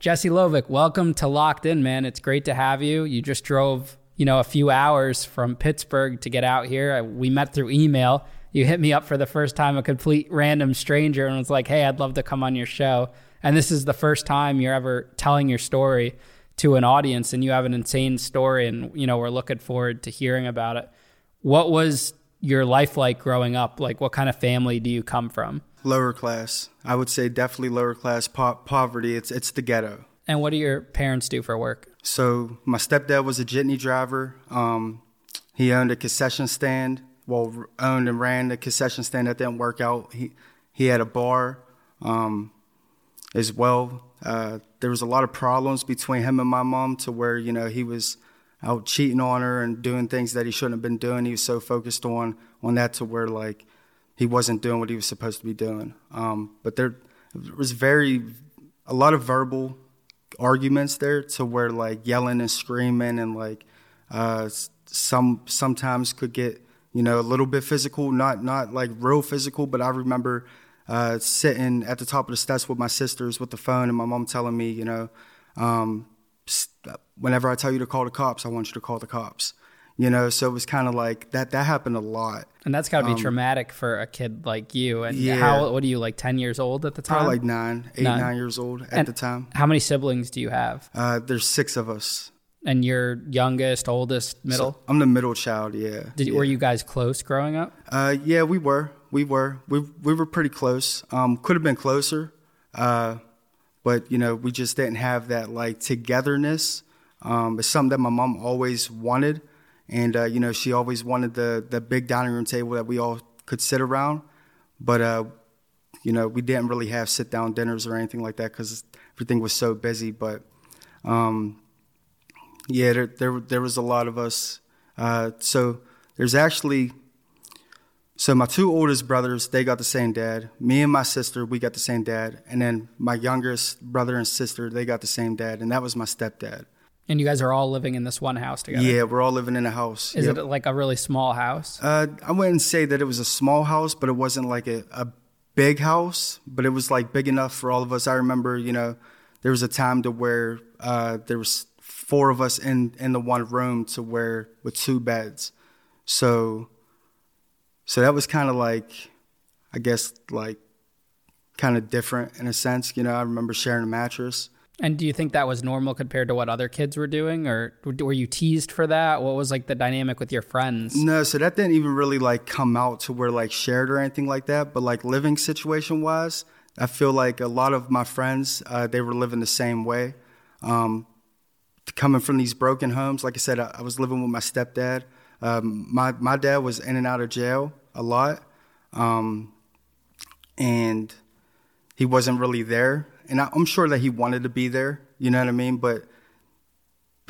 Jesse Lovic, welcome to Locked In, man. It's great to have you. You just drove, a few hours from Pittsburgh to get out here. We met through email. You hit me up for the first time, a complete random stranger, and was like, hey, I'd love to come on your show. And this is the first time you're ever telling your story to an audience, and you have an insane story, and, we're looking forward to hearing about it. What was your life like growing up? Like, what kind of family do you come from? Lower class. I would say definitely lower class poverty. It's the ghetto. And what do your parents do for work? So my stepdad was a jitney driver. He owned a concession stand. Well, owned and ran the concession stand that didn't work out. He had a bar as well. There was a lot of problems between him and my mom to where, he was out cheating on her and doing things that he shouldn't have been doing. He was so focused on that to where, like, he wasn't doing what he was supposed to be doing. But there was a lot of verbal arguments there to where, like, yelling and screaming and, like, sometimes could get, a little bit physical, not like real physical. But I remember sitting at the top of the steps with my sisters with the phone and my mom telling me, whenever I tell you to call the cops, I want you to call the cops. So it was kind of like that happened a lot. And that's got to be traumatic for a kid like you. And yeah, what are you, like 10 years old at the time? Probably like 9 years old at the time. How many siblings do you have? There's 6 of us. And you're youngest, oldest, middle? So I'm the middle child, yeah. Were you guys close growing up? Yeah, we were. We were pretty close. Could have been closer. But, we just didn't have that, like, togetherness. It's something that my mom always wanted. And, she always wanted the big dining room table that we all could sit around. But, we didn't really have sit-down dinners or anything like that because everything was so busy. But, there was a lot of us. So my 2 oldest brothers, they got the same dad. Me and my sister, we got the same dad. And then my youngest brother and sister, they got the same dad. And that was my stepdad. And you guys are all living in this one house together? Yeah, we're all living in a house. Is it like a really small house? I wouldn't say that it was a small house, but it wasn't like a big house. But it was like big enough for all of us. I remember, there was a time to where there was 4 of us in the one room to where with 2 beds. So that was kind of like, I guess, like kind of different in a sense. I remember sharing a mattress. And do you think that was normal compared to what other kids were doing, or were you teased for that? What was like the dynamic with your friends? No, so that didn't even really like come out to where like shared or anything like that. But like living situation wise, I feel like a lot of my friends, they were living the same way. Coming from these broken homes, like I said, I was living with my stepdad. My dad was in and out of jail a lot, and he wasn't really there. And I'm sure that he wanted to be there, you know what I mean? But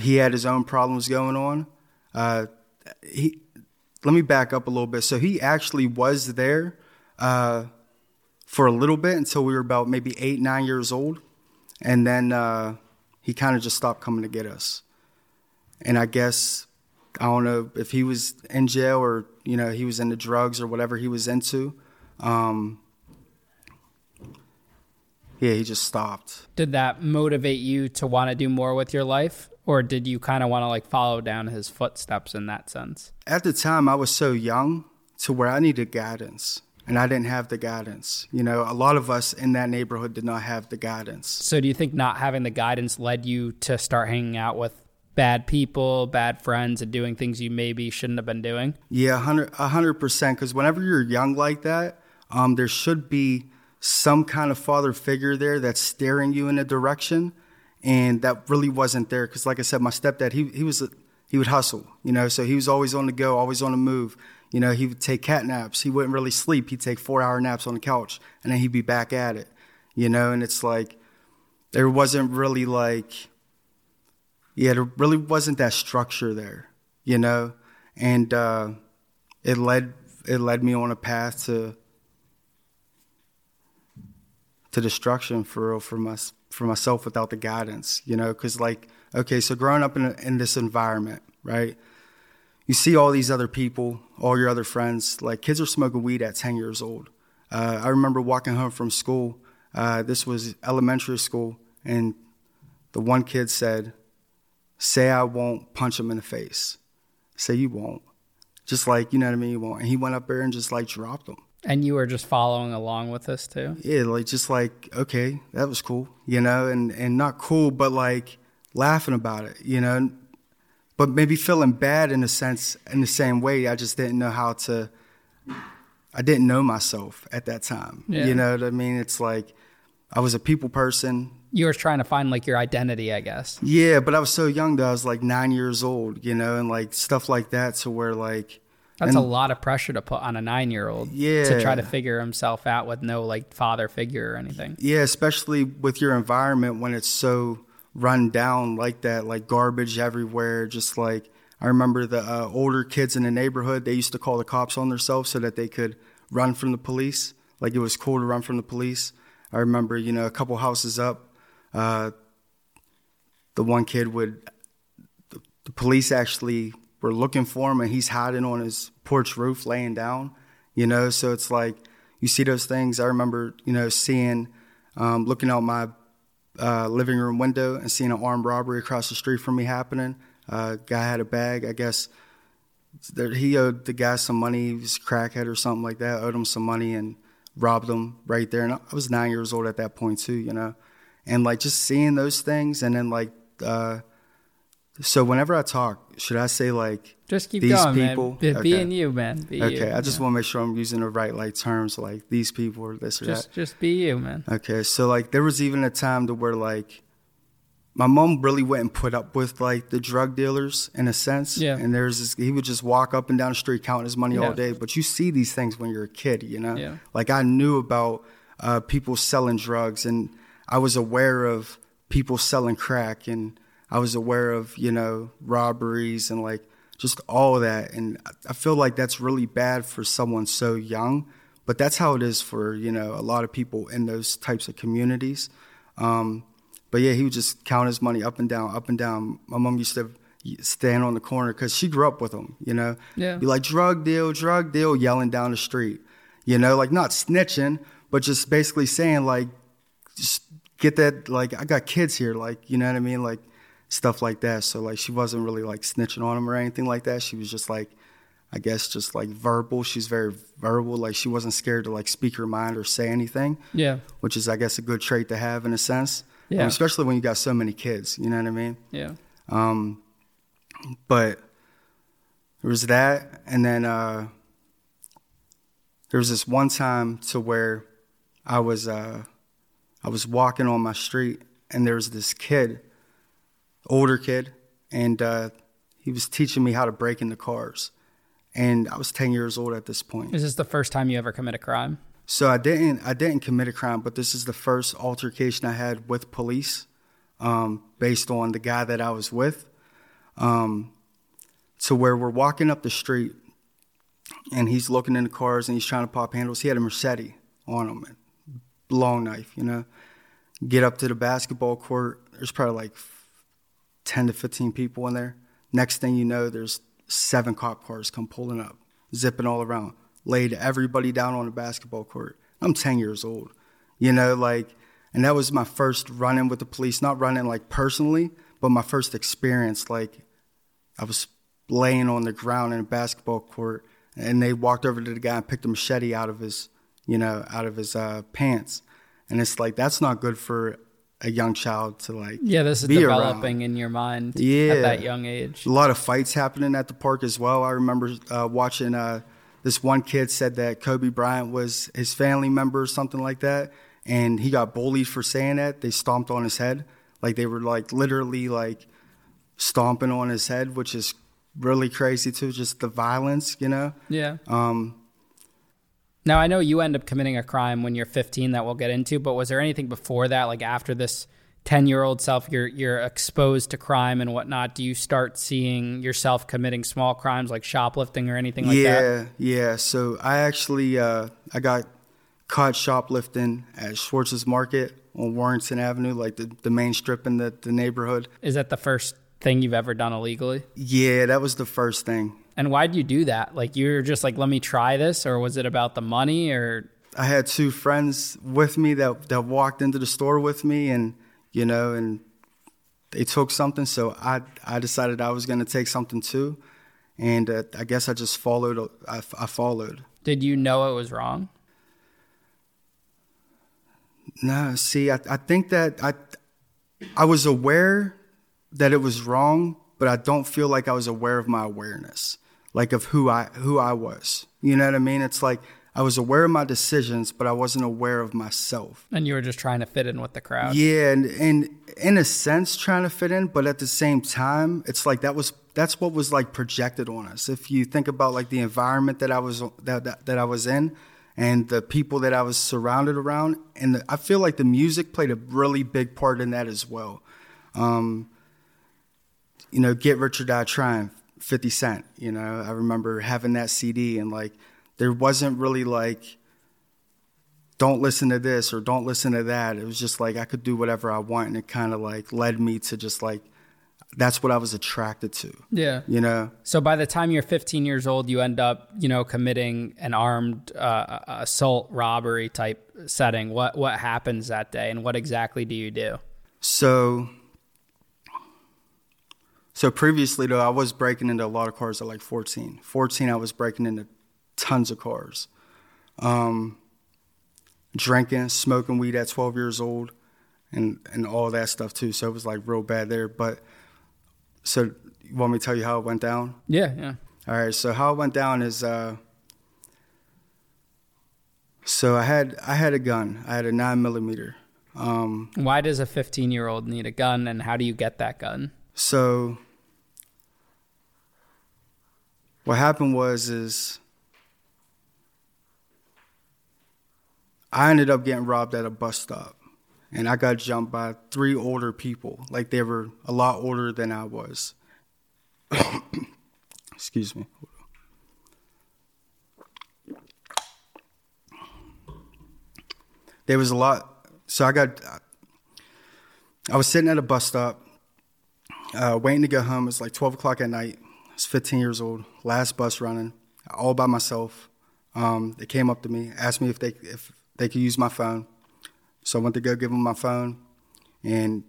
he had his own problems going on. Let me back up a little bit. So he actually was there for a little bit until we were about maybe 8, 9 years old. And then he kind of just stopped coming to get us. And I guess, I don't know if he was in jail or, he was into drugs or whatever he was into. Yeah, he just stopped. Did that motivate you to want to do more with your life? Or did you kind of want to like follow down his footsteps in that sense? At the time, I was so young to where I needed guidance. And I didn't have the guidance. A lot of us in that neighborhood did not have the guidance. So do you think not having the guidance led you to start hanging out with bad people, bad friends, and doing things you maybe shouldn't have been doing? Yeah, 100%. Because whenever you're young like that, there should be some kind of father figure there that's steering you in a direction. And that really wasn't there. Because like I said, my stepdad, he would hustle, you know, so he was always on the go, always on the move. You know, he would take cat naps. He wouldn't really sleep. He'd take 4-hour naps on the couch, and then he'd be back at it, you know. And it's like there wasn't really there really wasn't that structure there, you know. And it led me on a path to destruction for real, for myself without the guidance, you know, because like, okay, so growing up in this environment, right, you see all these other people, all your other friends, like kids are smoking weed at 10 years old. I remember walking home from school. This was elementary school. And the one kid said, "Say I won't," punch him in the face. "Say you won't." Just like, you know what I mean? You won't. And he went up there and just like dropped him. And you were just following along with this too? Yeah, like just like, okay, that was cool, you know, and not cool, but like laughing about it, you know, but maybe feeling bad in a sense, in the same way. I just didn't know I didn't know myself at that time. Yeah. You know what I mean? It's like I was a people person. You were trying to find like your identity, I guess. Yeah, but I was so young though. I was like 9 years old, you know, and like stuff like that to where like. That's a lot of pressure to put on a 9-year-old to try to figure himself out with no like father figure or anything. Yeah, especially with your environment when it's so run down like that, like garbage everywhere. Just like I remember the older kids in the neighborhood, they used to call the cops on themselves so that they could run from the police. Like it was cool to run from the police. I remember, you know, a couple houses up, the one kid would, the police actually were looking for him, and he's hiding on his porch roof laying down, you know. So it's like you see those things. I remember, you know, seeing looking out my living room window and seeing an armed robbery across the street from me happening. Guy had a bag, I guess. He owed the guy some money. He was a crackhead or something like that. Owed him some money and robbed him right there. And I was 9 years old at that point too, you know. And like just seeing those things, and then like so whenever I talk, should I say like just keep these going, people? Man. Being you, man. Be okay, you, I just want to make sure I'm using the right like terms, like these people or this or that. Just be you, man. Okay, so like there was even a time to where like my mom really wouldn't put up with like the drug dealers in a sense. Yeah. And he would just walk up and down the street counting his money all day. But you see these things when you're a kid, you know. Yeah. Like I knew about people selling drugs, and I was aware of people selling crack, and I was aware of, you know, robberies and like just all of that. And I feel like that's really bad for someone so young, but that's how it is for, you know, a lot of people in those types of communities. But yeah, he would just count his money up and down, up and down. My mom used to stand on the corner because she grew up with him, you know. Yeah. Be like, drug deal, yelling down the street, you know, like not snitching, but just basically saying like, just get that, like, I got kids here, like, you know what I mean? Like, stuff like that. So like she wasn't really like snitching on him or anything like that. She was just like, I guess, just like verbal. She's very verbal. Like she wasn't scared to like speak her mind or say anything. Yeah. Which is, I guess, a good trait to have in a sense. Yeah. Especially when you got so many kids, you know what I mean? Yeah. But there was that. And then there was this one time to where I was walking on my street, and there was this kid, older kid, and he was teaching me how to break into cars. And I was 10 years old at this point. Is this the first time you ever commit a crime? So I didn't commit a crime, but this is the first altercation I had with police, based on the guy that I was with, to where we're walking up the street, and he's looking into cars, and he's trying to pop handles. He had a machete on him, long knife, you know. Get up to the basketball court. There's probably like 10 to 15 people in there. Next thing you know, there's 7 cop cars come pulling up, zipping all around, laid everybody down on the basketball court. I'm 10 years old, you know, like, and that was my first run-in with the police, not run-in like personally, but my first experience. Like I was laying on the ground in a basketball court, and they walked over to the guy and picked a machete out of his pants. And it's like, that's not good for a young child to like this is developing around. In your mind at that young age. A lot of fights happening at the park as well. I remember watching this one kid said that Kobe Bryant was his family member or something like that, and he got bullied for saying that. They stomped on his head. Like they were like literally like stomping on his head, which is really crazy too, just the violence, you know? Yeah. Now, I know you end up committing a crime when you're 15 that we'll get into, but was there anything before that, like after this 10-year-old self, you're exposed to crime and whatnot, do you start seeing yourself committing small crimes like shoplifting or anything like that? Yeah. So I actually, I got caught shoplifting at Schwartz's Market on Warrington Avenue, like the main strip in the neighborhood. Is that the first thing you've ever done illegally? Yeah, that was the first thing. And why did you do that? Like, you were just like, let me try this, or was it about the money? Or I had two friends with me that walked into the store with me, and you know, and they took something, so I decided I was going to take something too, and I guess I just followed. I followed. Did you know it was wrong? No, see, I think that I was aware that it was wrong, but I don't feel like I was aware of my awareness, like of who I was. You know what I mean? It's like I was aware of my decisions, but I wasn't aware of myself. And you were just trying to fit in with the crowd. Yeah, and in a sense trying to fit in, but at the same time, it's like that's what was like projected on us. If you think about like the environment that I was that I was in and the people that I was surrounded around, and I feel like the music played a really big part in that as well. You know, Get Rich or Die Trying, 50 Cent, you know, I remember having that CD and like, there wasn't really like, don't listen to this or don't listen to that. It was just like, I could do whatever I want. And it kind of like led me to just like, that's what I was attracted to. Yeah. You know? So by the time you're 15 years old, you end up, you know, committing an armed assault robbery type setting. What happens that day and what exactly do you do? So previously, though, I was breaking into a lot of cars at like 14. 14, I was breaking into tons of cars. Drinking, smoking weed at 12 years old, and all that stuff, too. So it was like real bad there. But so you want me to tell you how it went down? Yeah. All right. So how it went down is so I had a gun. I had a 9mm. Why does a 15-year-old need a gun, and how do you get that gun? So what happened was I ended up getting robbed at a bus stop, and I got jumped by three older people. Like, they were a lot older than I was. Excuse me. There was a lot. So I was sitting at a bus stop. Waiting to go home. It's like 12 o'clock at night. I was 15 years old. Last bus running, all by myself. They came up to me, asked me if they could use my phone. So I went to go give them my phone, and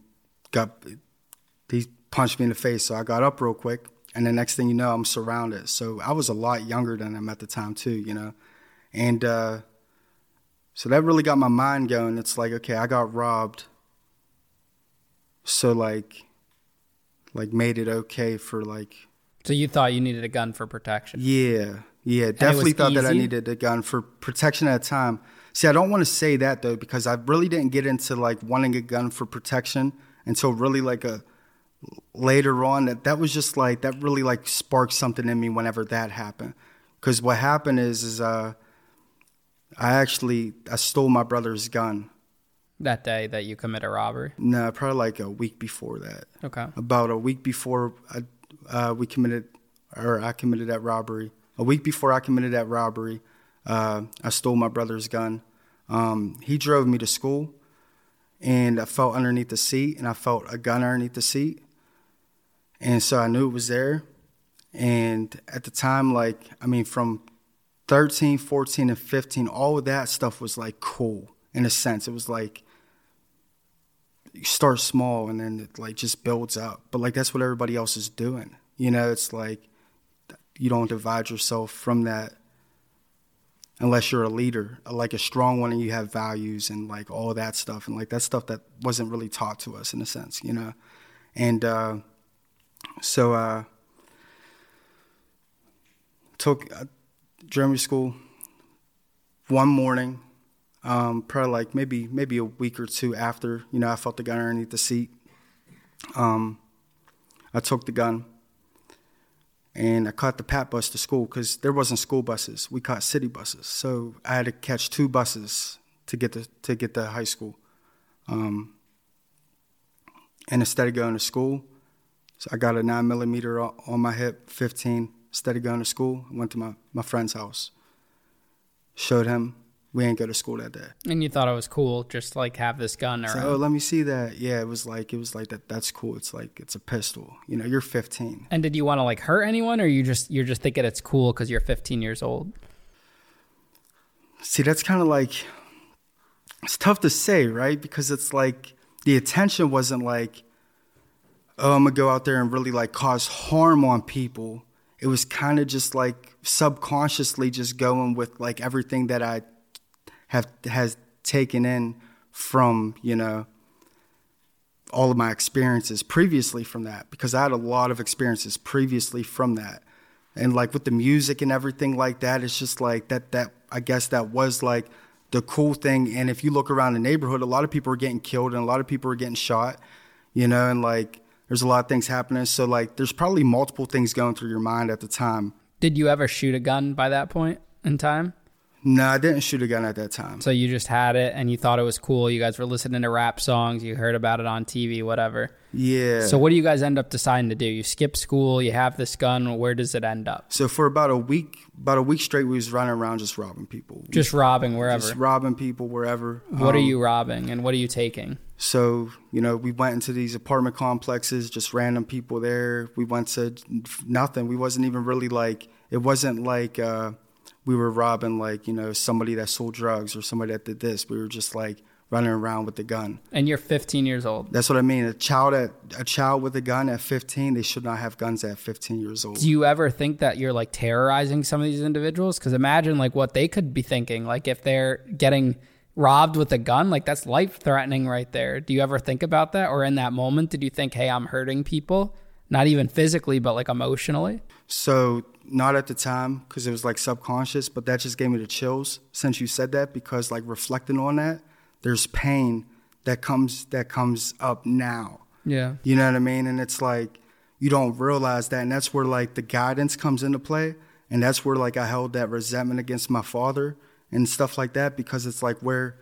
he punched me in the face. So I got up real quick, and the next thing you know, I'm surrounded. So I was a lot younger than them at the time too, you know. And so that really got my mind going. It's like, okay, I got robbed. So like made it okay for like. So you thought you needed a gun for protection? Yeah, definitely thought that I needed a gun for protection at a time. See, I don't want to say that though, because I really didn't get into like wanting a gun for protection until really like later on. That was just like, that really like sparked something in me whenever that happened. Because what happened is I stole my brother's gun. That day that you commit a robbery? No, probably like a week before that. Okay. About a week before I committed that robbery. A week before I committed that robbery, I stole my brother's gun. He drove me to school, and I felt underneath the seat, and I felt a gun underneath the seat. And so I knew it was there. And at the time, like, I mean, from 13, 14, and 15, all of that stuff was like cool. In a sense, it was like you start small and then it like just builds up. But like that's what everybody else is doing. You know, it's like you don't divide yourself from that unless you're a leader, like a strong one, and you have values and like all that stuff, and like that stuff that wasn't really taught to us in a sense, you know? And so took German school one morning, probably like maybe a week or two after, you know, I felt the gun underneath the seat. I took the gun and I caught the PAT bus to school because there wasn't school buses. We caught city buses. So I had to catch two buses to get to high school. And instead of going to school, so I got a 9mm on my hip, 15. Instead of going to school, I went to my friend's house. Showed him. We ain't go to school that day. And you thought it was cool, just like have this gun around. So, oh, let me see that. Yeah, it was like that. That's cool. It's like it's a pistol. You know, you're 15. And did you want to like hurt anyone, or you're just thinking it's cool because you're 15 years old? See, that's kind of like, it's tough to say, right? Because it's like the attention wasn't like, oh, I'm gonna go out there and really like cause harm on people. It was kind of just like subconsciously just going with like everything that I has taken in from, you know, all of my experiences previously from that, because I had a lot of experiences previously from that. And like with the music and everything like that, it's just like that I guess that was like the cool thing. And if you look around the neighborhood, a lot of people are getting killed and a lot of people are getting shot, you know, and like there's a lot of things happening. So like there's probably multiple things going through your mind at the time. Did you ever shoot a gun by that point in time? No, I didn't shoot a gun at that time. So you just had it and you thought it was cool. You guys were listening to rap songs. You heard about it on TV, whatever. Yeah. So what do you guys end up deciding to do? You skip school. You have this gun. Where does it end up? So for about a week straight, we was running around just robbing people. Just robbing wherever. Just robbing people wherever. What are you robbing and what are you taking? So, you know, we went into these apartment complexes, just random people there. We went to nothing. We wasn't even really like, it wasn't like... we were robbing, like, you know, somebody that sold drugs or somebody that did this. We were just, like, running around with the gun. And you're 15 years old. That's what I mean. A child with a gun at 15, they should not have guns at 15 years old. Do you ever think that you're, like, terrorizing some of these individuals? Because imagine, like, what they could be thinking. Like, if they're getting robbed with a gun, like, that's life-threatening right there. Do you ever think about that? Or in that moment, did you think, hey, I'm hurting people? Not even physically, but, like, emotionally? So... not at the time, because it was like subconscious, but that just gave me the chills since you said that, because like reflecting on that, there's pain that comes up now. Yeah. You know what I mean? And it's like, you don't realize that. And that's where like the guidance comes into play. And that's where like I held that resentment against my father and stuff like that, because it's like, where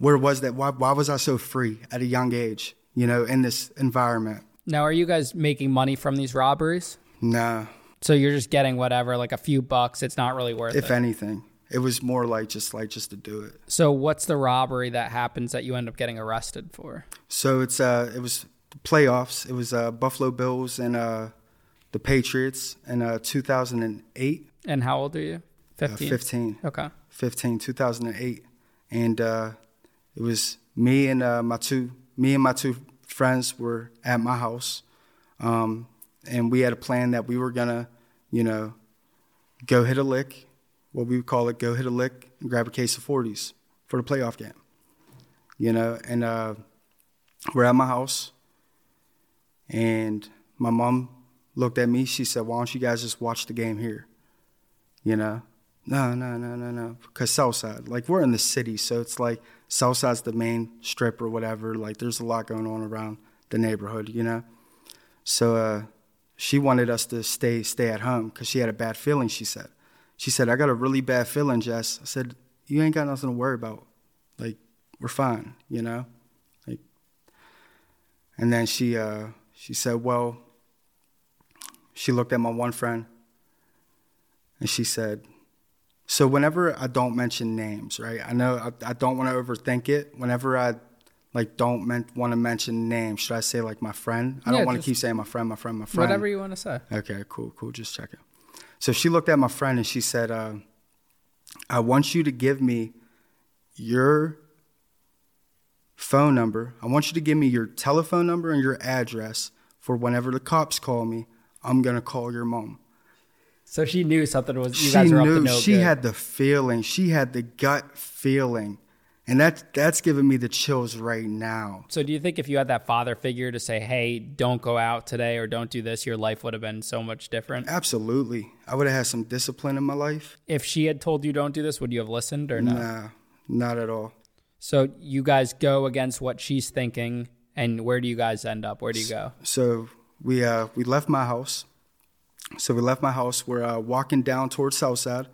was that? Why was I so free at a young age, you know, in this environment? Now, are you guys making money from these robberies? Nah. So you're just getting whatever, like a few bucks. It's not really worth it. If anything, it was more like just to do it. So what's the robbery that happens that you end up getting arrested for? So it's it was playoffs. It was Buffalo Bills and the Patriots in 2008. And how old are you? 15. 15. Okay. 15, 2008, and it was me and my two friends were at my house. And we had a plan that we were going to, you know, go hit a lick, what we would call it, go hit a lick and grab a case of 40s for the playoff game, you know. And we're at my house, and my mom looked at me. She said, why don't you guys just watch the game here, you know? No, because Southside, like we're in the city, so it's like Southside's the main strip or whatever. Like there's a lot going on around the neighborhood, you know. So... she wanted us to stay at home because she had a bad feeling, she said. She said, I got a really bad feeling, Jess. I said, you ain't got nothing to worry about. Like, we're fine, you know? Like, and then she said, well, she looked at my one friend, and she said, so whenever I don't mention names, right? I know I don't want to overthink it. Whenever I... like, want to mention names. Should I say, like, my friend? I don't want to keep saying my friend. Whatever you want to say. Okay, cool. Just check it. So she looked at my friend and she said, I want you to give me your phone number. I want you to give me your telephone number and your address for whenever the cops call me, I'm going to call your mom. So she knew something was, you guys were up to no good. She had the feeling. She had the gut feeling. And that's giving me the chills right now. So do you think if you had that father figure to say, hey, don't go out today or don't do this, your life would have been so much different? Absolutely. I would have had some discipline in my life. If she had told you don't do this, would you have listened or not? Nah, not at all. So you guys go against what she's thinking, and where do you guys end up? Where do you go? So we left my house. So we left my house. We're walking down towards Southside.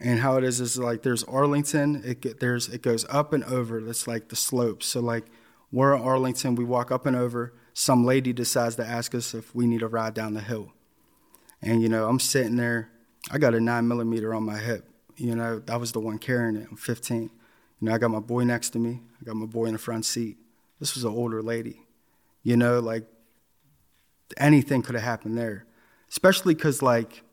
And how it is like there's Arlington. It goes up and over. That's like the slopes. So like we're in Arlington. We walk up and over. Some lady decides to ask us if we need a ride down the hill. And, you know, I'm sitting there. I got a 9mm on my hip. You know, I was the one carrying it. I'm 15. You know, I got my boy next to me. I got my boy in the front seat. This was an older lady. You know, like anything could have happened there. Especially because like,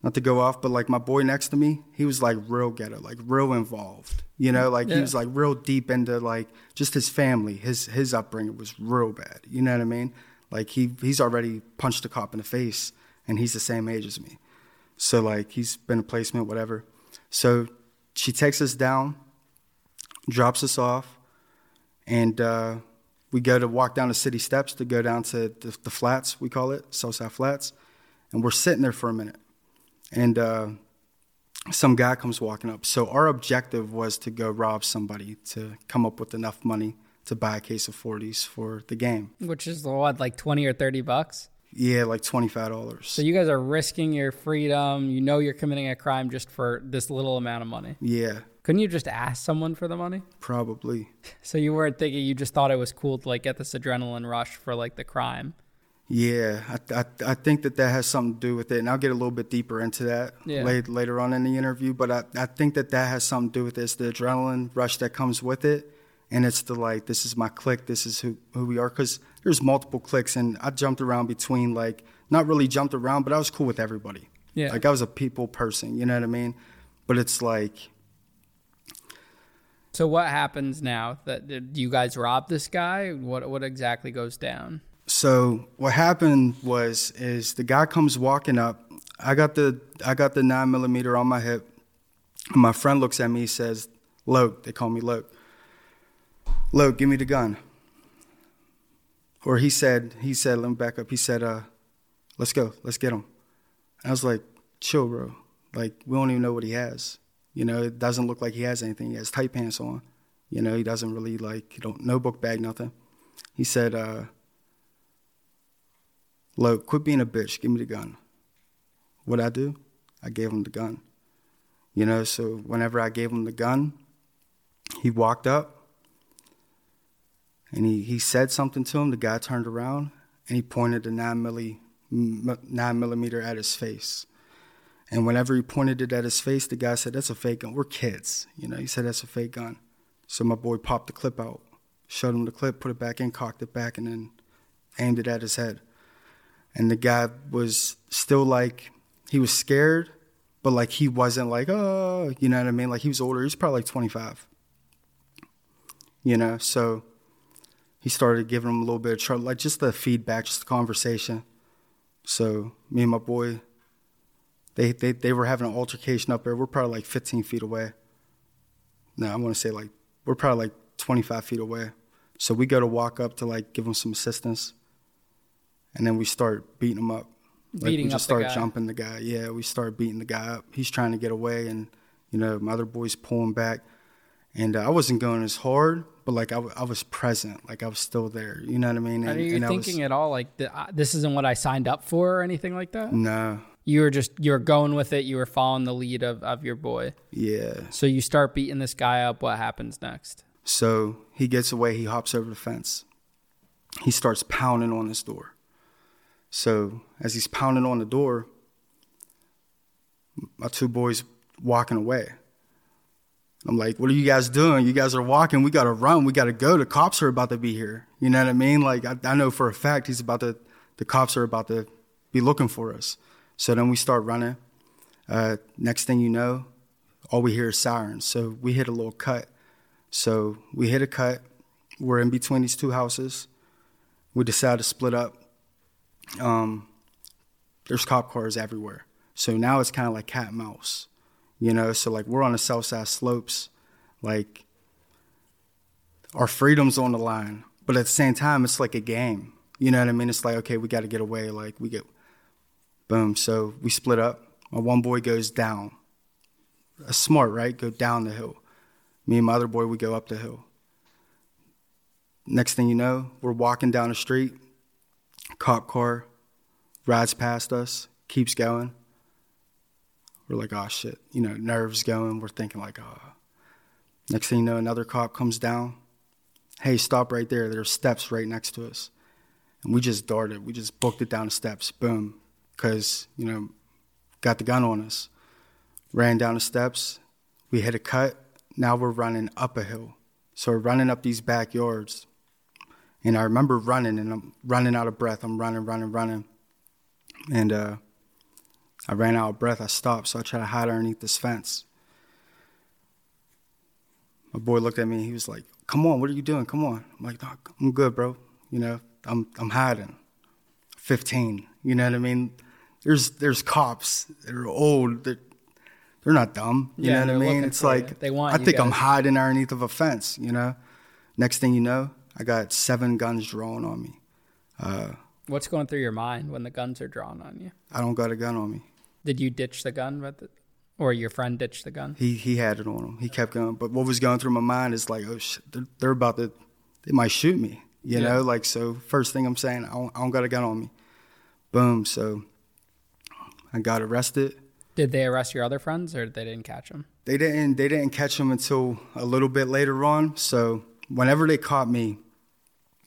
not to go off, but like my boy next to me, he was like real ghetto, like real involved, you know, like he was like real deep into like just his family. His upbringing was real bad. You know what I mean? Like he's already punched a cop in the face and he's the same age as me. So like he's been a placement, whatever. So she takes us down, drops us off, and we go to walk down the city steps to go down to the flats, we call it, Southside Flats. And we're sitting there for a minute. And some guy comes walking up. So our objective was to go rob somebody to come up with enough money to buy a case of 40s for the game. Which is what, like 20 or 30 bucks? Yeah, like $25. So you guys are risking your freedom. You know you're committing a crime just for this little amount of money. Yeah. Couldn't you just ask someone for the money? Probably. So you weren't thinking, you just thought it was cool to like get this adrenaline rush for like the crime. Yeah, I think that has something to do with it, and I'll get a little bit deeper into that later on in the interview, but I think that has something to do with it. It's the adrenaline rush that comes with it, and it's the, like, this is my clique, this is who we are, because there's multiple cliques, and I jumped around between, like, not really jumped around, but I was cool with everybody. Yeah. Like, I was a people person, you know what I mean? But it's like... So what happens now? Do you guys rob this guy? What exactly goes down? So what happened is the guy comes walking up. I got the 9mm on my hip. And my friend looks at me, says, "Loke," they call me Loke. "Loke, give me the gun." Or he said, let me back up. He said, "Let's go, let's get him." And I was like, "Chill, bro. Like, we don't even know what he has. You know, it doesn't look like he has anything. He has tight pants on. You know, he doesn't really like, he don't, no book bag, nothing." He said, "Look, quit being a bitch. Give me the gun." What'd I do? I gave him the gun. You know, so whenever I gave him the gun, he walked up and he said something to him. The guy turned around and he pointed the 9mm at his face. And whenever he pointed it at his face, the guy said, "That's a fake gun. We're kids." You know, he said, "That's a fake gun." So my boy popped the clip out, showed him the clip, put it back in, cocked it back, and then aimed it at his head. And the guy was still like, he was scared, but like he wasn't like, oh, you know what I mean? Like he was older. He was probably like 25, you know? So he started giving him a little bit of trouble, like just the feedback, just the conversation. So me and my boy, they were having an altercation up there. We're probably like 15 feet away. No, I want to say like, we're probably like 25 feet away. So we go to walk up to like give him some assistance. And then we start beating him up. Like we just start jumping the guy. Yeah, we start beating the guy up. He's trying to get away, and you know my other boys pull him back. And I wasn't going as hard, but like I was present, like I was still there. You know what I mean? And, are you thinking at all like this isn't what I signed up for or anything like that? No. You were going with it. You were following the lead of your boy. Yeah. So you start beating this guy up. What happens next? So he gets away. He hops over the fence. He starts pounding on this door. So as he's pounding on the door, my two boys walking away. I'm like, "What are you guys doing? You guys are walking. We got to run. We got to go. The cops are about to be here." You know what I mean? Like I know for a fact the cops are about to be looking for us. So then we start running. Next thing you know, all we hear is sirens. So we hit a little cut. So we hit a cut. We're in between these two houses. We decide to split up. There's cop cars everywhere. So now it's kind of like cat and mouse, you know? So, like, we're on the Southside slopes. Like, our freedom's on the line. But at the same time, it's like a game. You know what I mean? It's like, okay, we got to get away. Like, we get, boom. So we split up. My one boy goes down. That's smart, right? Go down the hill. Me and my other boy, we go up the hill. Next thing you know, we're walking down the street. Cop car rides past us, keeps going. We're like, oh, shit, you know, nerves going. We're thinking like, oh. Next thing you know, another cop comes down. Hey, stop right there. There's steps right next to us. And we just darted. We just booked it down the steps. Boom. Because, you know, got the gun on us. Ran down the steps. We hit a cut. Now we're running up a hill. So we're running up these backyards. And I remember running, and I'm running out of breath. I'm running. And I ran out of breath. I stopped, so I tried to hide underneath this fence. My boy looked at me. He was like, come on, what are you doing? Come on. I'm like, no, I'm good, bro. You know, I'm hiding. 15, you know what I mean? There's cops. They're old. They're not dumb. You know what I mean? It's like, they want, I think I'm hiding underneath of a fence, you know? Next thing you know, I got 7 guns drawn on me. What's going through your mind when the guns are drawn on you? I don't got a gun on me. Did you ditch the gun, or your friend ditched the gun? He had it on him. He kept going. But what was going through my mind is like, oh, shit, they're about to, they might shoot me, you know? Like, so first thing I'm saying, I don't got a gun on me. Boom. So I got arrested. Did they arrest your other friends, or they didn't catch them? They didn't catch them until a little bit later on. So whenever they caught me,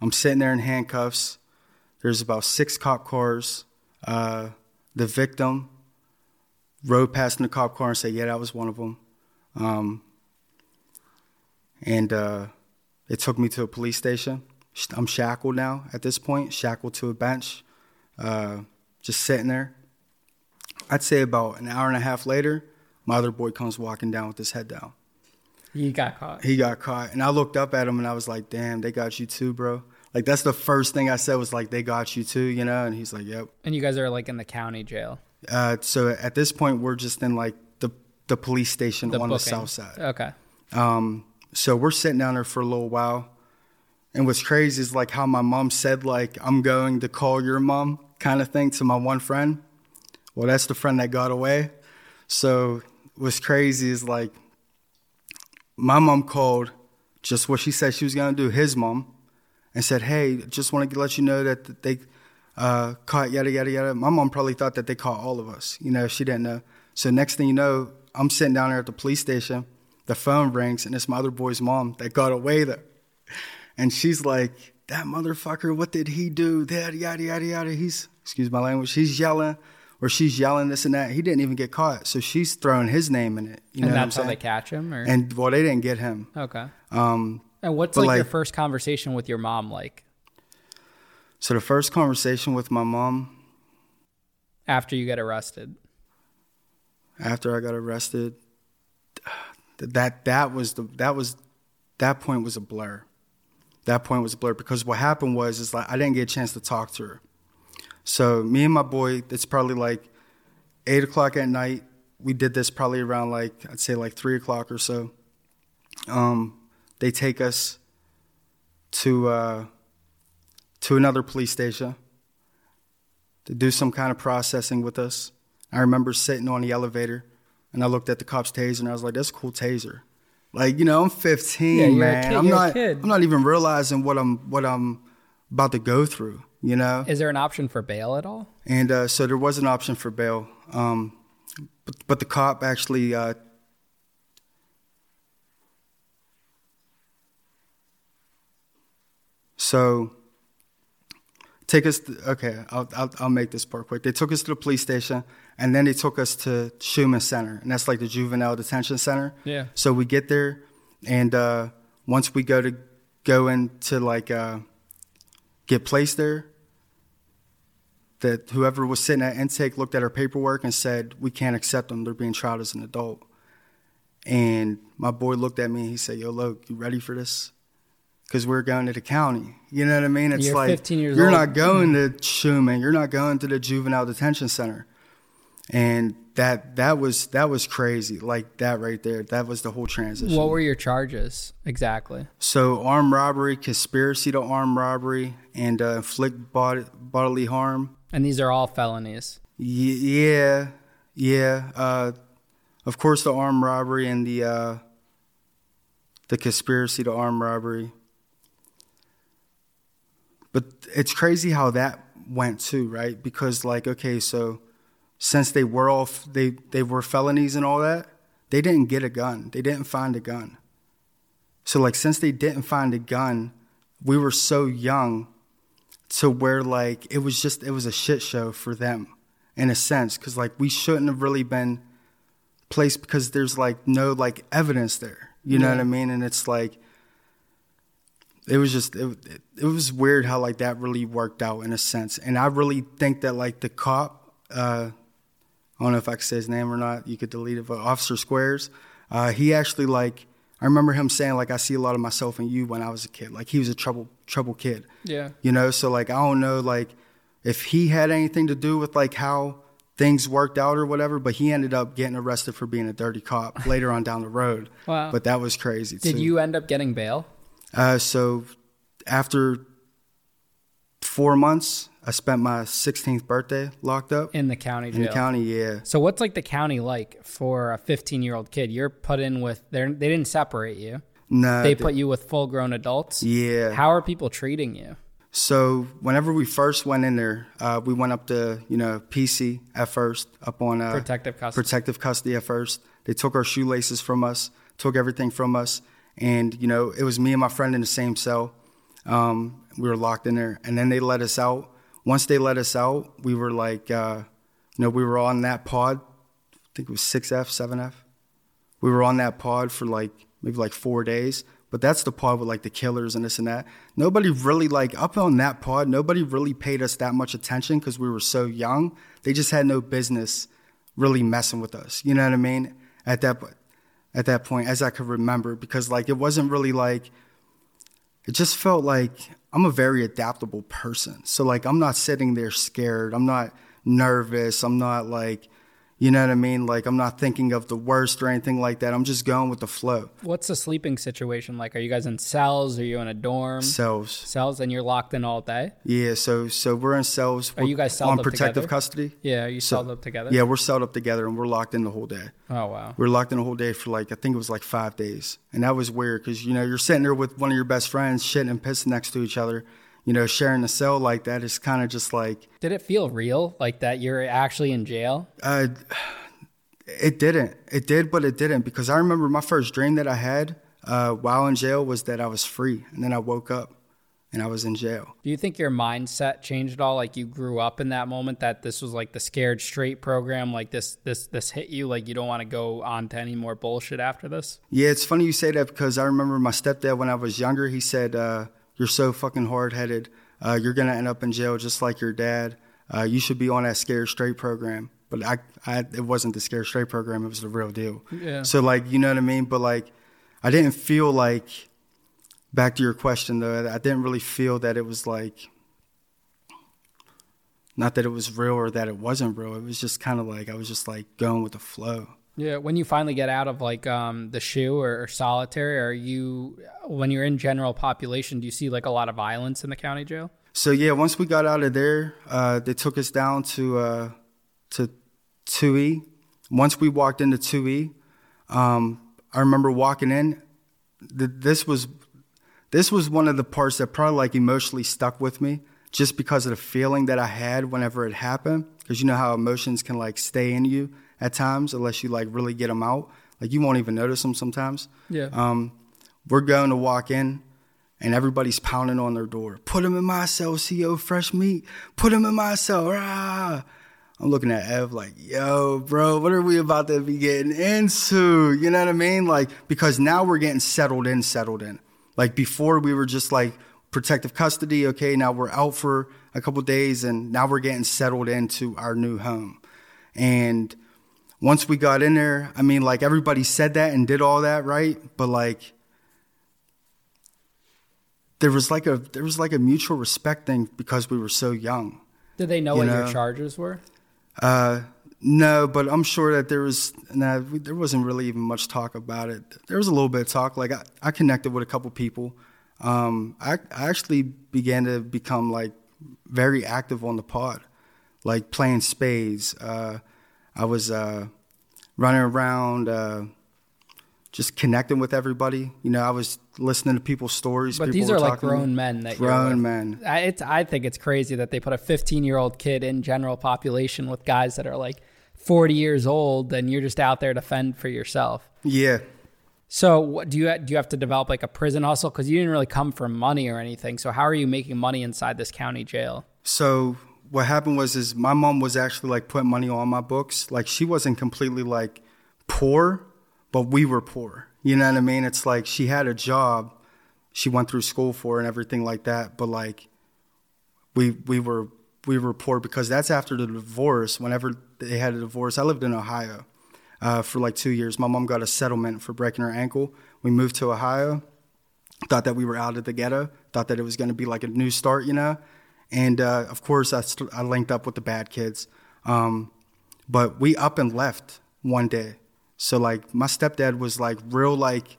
I'm sitting there in handcuffs. There's about 6 cop cars. The victim rode past in the cop car and said, yeah, that was one of them. And it took me to a police station. I'm shackled now at this point, shackled to a bench, just sitting there. I'd say about an hour and a half later, my other boy comes walking down with his head down. He got caught. And I looked up at him and I was like, damn, they got you too, bro. Like, that's the first thing I said was like, they got you too, you know? And he's like, yep. And you guys are like in the county jail. So at this point, we're just in like the police station on the south side. Okay. So we're sitting down there for a little while. And what's crazy is like how my mom said, like, I'm going to call your mom kind of thing to my one friend. Well, that's the friend that got away. So what's crazy is like, my mom called just what she said she was going to do, his mom, and said, hey, just want to let you know that they caught yada, yada, yada. My mom probably thought that they caught all of us. You know, she didn't know. So next thing you know, I'm sitting down there at the police station. The phone rings, and it's my other boy's mom that got away there. And she's like, that motherfucker, what did he do? Yada, yada, yada, yada. He's, excuse my language, he's yelling. Or she's yelling this and that. He didn't even get caught. So she's throwing his name in it. You know what I'm saying? And that's how they catch him? Or? And, well, they didn't get him. Okay. And what's like your first conversation with your mom like? So the first conversation with my mom. After you got arrested. After I got arrested. That point was a blur. That point was a blur because what happened was is like I didn't get a chance to talk to her. So me and my boy, it's probably like 8 o'clock at night. We did this probably around like, I'd say like 3 o'clock or so. They take us to another police station to do some kind of processing with us. I remember sitting on the elevator, and I looked at the cop's taser, and I was like, that's a cool taser. Like, you know, I'm 15, yeah, man. I'm not even realizing what I'm about to go through, you know? Is there an option for bail at all? And so there was an option for bail. But the cop actually... I'll make this part quick. They took us to the police station, and then they took us to Schumann Center, and that's like the juvenile detention center. Yeah. So we get there, and once we go in to get placed there, that whoever was sitting at intake looked at our paperwork and said, we can't accept them. They're being tried as an adult. And my boy looked at me, and he said, yo, Luke, you ready for this? Because we're going to the county. You know what I mean? It's you're like, 15 years you're old. Not going to Schumann. You're not going to the juvenile detention center. And that was crazy. Like that right there. That was the whole transition. What were your charges exactly? So armed robbery, conspiracy to armed robbery, and inflict bodily harm. And these are all felonies. Yeah. Of course, the armed robbery and the conspiracy to armed robbery. But it's crazy how that went too, right? Because like, okay, so since they were they were felonies and all that, they didn't get a gun. They didn't find a gun. So like, since they didn't find a gun, we were so young to where like, it was a shit show for them in a sense. Cause like, we shouldn't have really been placed because there's like no like evidence there, you know what I mean? And it's like, it was just, it was weird how like that really worked out in a sense. And I really think that like the cop, I don't know if I can say his name or not, you could delete it, but Officer Squares, he actually like, I remember him saying like, I see a lot of myself in you when I was a kid. Like he was a trouble kid. Yeah. You know, so like, I don't know like if he had anything to do with like how things worked out or whatever, but he ended up getting arrested for being a dirty cop later on down the road. Wow. But that was crazy too. Did you end up getting bail? So after 4 months, I spent my 16th birthday locked up. In the county jail. In the county, yeah. So what's like the county like for a 15-year-old kid? You're put in with, they didn't separate you. No. They put you with full-grown adults? Yeah. How are people treating you? So whenever we first went in there, we went up to, you know, PC at first, up on protective custody at first. They took our shoelaces from us, took everything from us. And, you know, it was me and my friend in the same cell. We were locked in there. And then they let us out. Once they let us out, we were like, you know, we were on that pod. I think it was 6F, 7F. We were on that pod for like maybe like 4 days. But that's the pod with like the killers and this and that. Nobody really like up on that pod, nobody really paid us that much attention because we were so young. They just had no business really messing with us. You know what I mean? At that point, as I could remember, because like, it wasn't really like, it just felt like I'm a very adaptable person. So like, I'm not sitting there scared. I'm not nervous. I'm not like, you know what I mean? Like, I'm not thinking of the worst or anything like that. I'm just going with the flow. What's the sleeping situation like? Are you guys in cells? Are you in a dorm? Cells. Cells, and you're locked in all day? Yeah, so we're in cells. Are you guys celled up together? On protective custody. Yeah, are you celled up together? Yeah, we're celled up together, and we're locked in the whole day. Oh, wow. We're locked in the whole day for like, I think it was like 5 days. And that was weird because, you know, you're sitting there with one of your best friends, shitting and pissing next to each other. You know, sharing a cell like that is kind of just like... Did it feel real, like that you're actually in jail? It didn't. It did, but it didn't. Because I remember my first dream that I had while in jail was that I was free. And then I woke up and I was in jail. Do you think your mindset changed at all? Like you grew up in that moment that this was like the scared straight program, like this hit you, like you don't want to go on to any more bullshit after this? Yeah, it's funny you say that because I remember my stepdad when I was younger, he said... You're so fucking hard-headed. You're going to end up in jail just like your dad. You should be on that Scared Straight program. But it wasn't the Scared Straight program. It was the real deal. Yeah. So, like, you know what I mean? But, like, I didn't feel like, back to your question, though, I didn't really feel that it was, like, not that it was real or that it wasn't real. It was just kind of like I was just, like, going with the flow. Yeah, when you finally get out of like the SHU or solitary, when you're in general population, do you see like a lot of violence in the county jail? So yeah, once we got out of there, they took us down to 2E. Once we walked into 2E, I remember walking in. This was one of the parts that probably like emotionally stuck with me, just because of the feeling that I had whenever it happened. Because you know how emotions can like stay in you at times unless you like really get them out. Like you won't even notice them sometimes. Yeah. We're going to walk in, and everybody's pounding on their door. Put him in my cell, CO fresh meat. Put him in my cell. Rah. I'm looking at Ev like, yo, bro, what are we about to be getting into? You know what I mean? Like, because now we're getting settled in. Like before we were just like protective custody. Okay, now we're out for a couple of days, and now we're getting settled into our new home. And once we got in there, I mean, like everybody said that and did all that, right? But like, there was like a mutual respect thing because we were so young. Did they know what your charges were? No, but I'm sure that there wasn't really even much talk about it. There was a little bit of talk. Like I connected with a couple people. I actually began to become like very active on the pod, like playing spades. I was running around, just connecting with everybody. You know, I was listening to people's stories. But these are like grown men. I think it's crazy that they put a 15-year-old kid in general population with guys that are like 40 years old, and you're just out there to fend for yourself. Yeah. So what, do you have to develop like a prison hustle? Because you didn't really come from money or anything. So how are you making money inside this county jail? So what happened was my mom was actually like putting money on my books. Like she wasn't completely like poor, but we were poor. You know what I mean? It's like she had a job she went through school for and everything like that. But like we were poor, because that's after the divorce. Whenever they had a divorce, I lived in Ohio for like 2 years. My mom got a settlement for breaking her ankle. We moved to Ohio, thought that we were out of the ghetto, thought that it was going to be like a new start, you know? And of course I linked up with the bad kids. But we up and left one day. So, like, my stepdad was, like, real, like,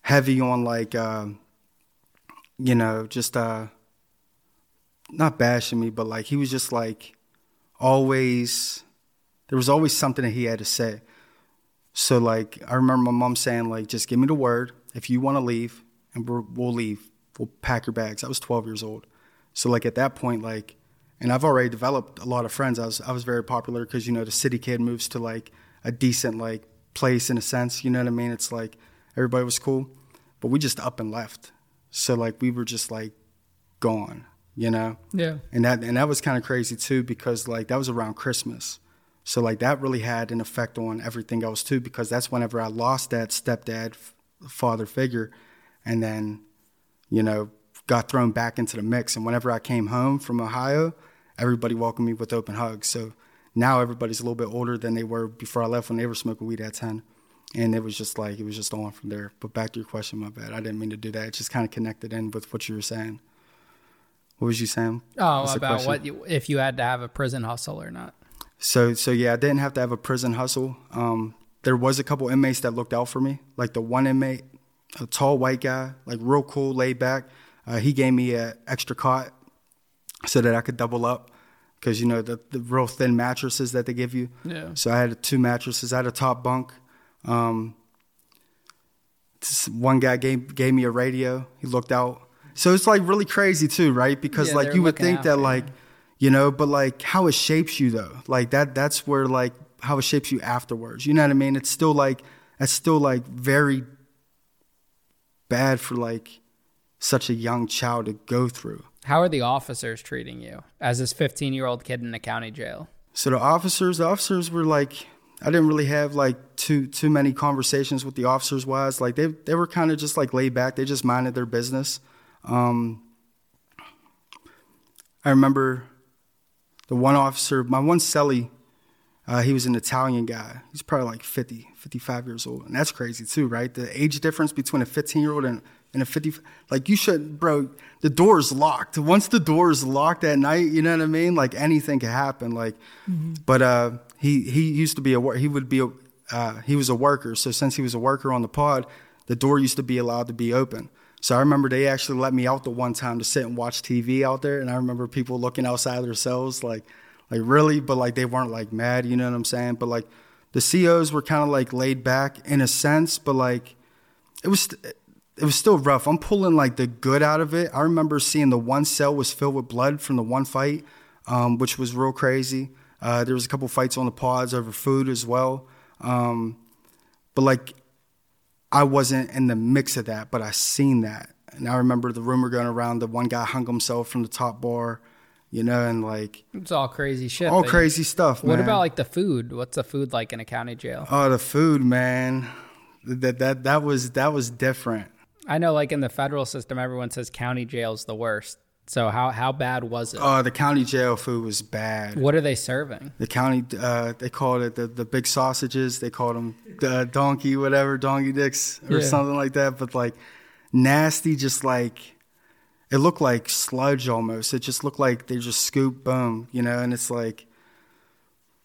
heavy on, like, you know, just not bashing me, but, like, he was just, like, always, there was always something that he had to say. So, like, I remember my mom saying, like, just give me the word. If you want to leave, and we'll leave. We'll pack your bags. I was 12 years old. So, like, at that point, like, and I've already developed a lot of friends. I was very popular because, you know, the city kid moves to, like, a decent like place in a sense, you know what I mean? It's like everybody was cool, but we just up and left. So like we were just like gone, you know? Yeah. And that was kind of crazy too, because like that was around Christmas. So like that really had an effect on everything else too, because that's whenever I lost that stepdad father figure, and then, you know, got thrown back into the mix. And whenever I came home from Ohio, everybody welcomed me with open hugs. So now everybody's a little bit older than they were before I left, when they were smoking weed at 10. And it was just like, it was just on from there. But back to your question, my bad. I didn't mean to do that. It just kind of connected in with what you were saying. What was you saying? Oh, what's about what if you had to have a prison hustle or not. So yeah, I didn't have to have a prison hustle. There was a couple inmates that looked out for me. Like the one inmate, a tall white guy, like real cool, laid back. He gave me an extra cot so that I could double up. Because, you know, the real thin mattresses that they give you. Yeah. So I had two mattresses. I had a top bunk. One guy gave me a radio. He looked out. So it's, like, really crazy, too, right? Because, yeah, like, you would think that, like, you know, but, like, how it shapes you, though. Like, that's where, like, how it shapes you afterwards. You know what I mean? It's still, like, that's still, like, very bad for, like, such a young child to go through. How are the officers treating you as this 15-year-old kid in a county jail? So the officers were like, I didn't really have like too many conversations with the officers wise. Like they were kind of just like laid back. They just minded their business. I remember the one officer, my one cellie, he was an Italian guy. He's probably like 50, 55 years old. And that's crazy too, right? The age difference between a 15-year-old and a 50, like you should, bro, the door's locked. Once the door's locked at night, you know what I mean? Like anything could happen. Like, mm-hmm. But he was a worker. So since he was a worker on the pod, the door used to be allowed to be open. So I remember they actually let me out the one time to sit and watch TV out there. And I remember people looking outside their cells, like, like really, but like they weren't like mad, you know what I'm saying? But like the COs were kind of like laid back in a sense, but like it was still rough. I'm pulling like the good out of it. I remember seeing the one cell was filled with blood from the one fight, which was real crazy. There was a couple fights on the pods over food as well. But like I wasn't in the mix of that, but I seen that. And I remember the rumor going around that one guy hung himself from the top bar, you know, and like... It's all crazy shit. All crazy stuff, man. What about like the food? What's the food like in a county jail? Oh, the food, man. That was different. I know like in the federal system, everyone says county jail's the worst. So how bad was it? The county jail food was bad. What are they serving? The county, they called it the big sausages. They called them the donkey, whatever, donkey dicks or something like that. But like... Nasty, just like it looked like sludge almost. It just looked like they just scooped, boom, you know. And it's like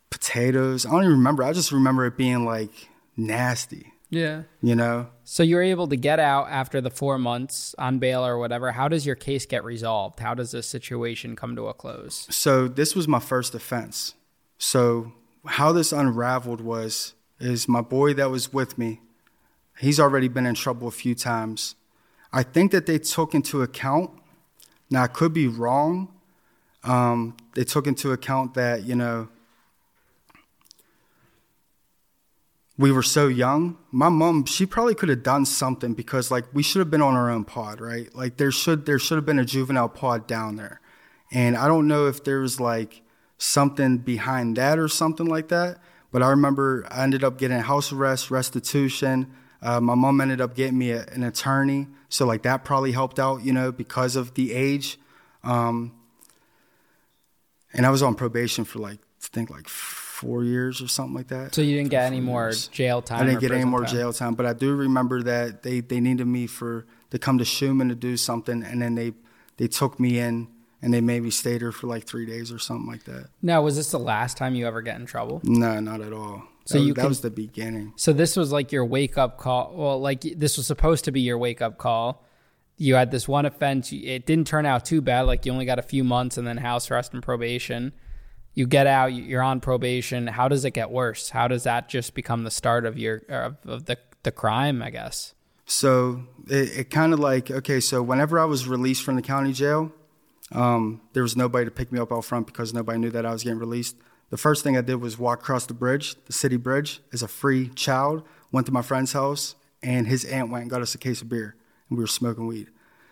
potatoes. I don't even remember. I just remember it being like nasty. Yeah, you know. So you were able to get out after the 4 months on bail or whatever. How does your case get resolved? How does this situation come to a close? So this was my first offense. So how this unraveled is my boy that was with me. He's already been in trouble a few times. I think that they took into account, now I could be wrong, they took into account that, you know, we were so young. My mom, she probably could have done something because, like, we should have been on our own pod, right? Like, there should have been a juvenile pod down there. And I don't know if there was, like, something behind that or something like that, but I remember I ended up getting house arrest, restitution. My mom ended up getting me an attorney. So, like, that probably helped out, you know, because of the age. And I was on probation for, like, I think, like 4 years or something like that. So you didn't get any more jail time? I didn't get any more jail time. But I do remember that they needed me to come to Schumann to do something. And then they took me in and they made me stay there for, like, 3 days or something like that. Now, was this the last time you ever got in trouble? No, not at all. That was the beginning. So this was like your wake-up call. Well, like this was supposed to be your wake-up call. You had this one offense. It didn't turn out too bad. Like you only got a few months and then house arrest and probation. You get out. You're on probation. How does it get worse? How does that just become the start of your of the crime, I guess? So it kind of like, okay, so whenever I was released from the county jail, there was nobody to pick me up out front because nobody knew that I was getting released. The first thing I did was walk across the bridge, the city bridge, as a free child. Went to my friend's house, and his aunt went and got us a case of beer, and we were smoking weed.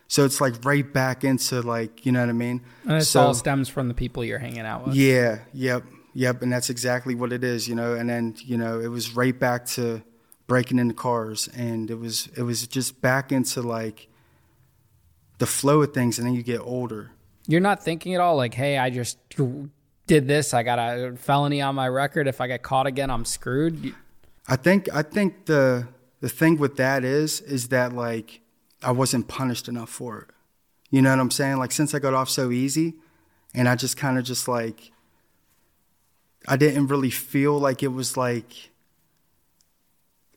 So it's like right back into like, you know what I mean? And it all stems from the people you're hanging out with. Yeah, yep, and that's exactly what it is, you know. And then, you know, it was right back to breaking into cars, and it was just back into like the flow of things, and then you get older. You're not thinking at all like, hey, I just... did this, I got a felony on my record. If I get caught again, I'm screwed. I think the thing with that is that like I wasn't punished enough for it. You know what I'm saying? Like since I got off so easy and I just kind of just like, I didn't really feel like it was like,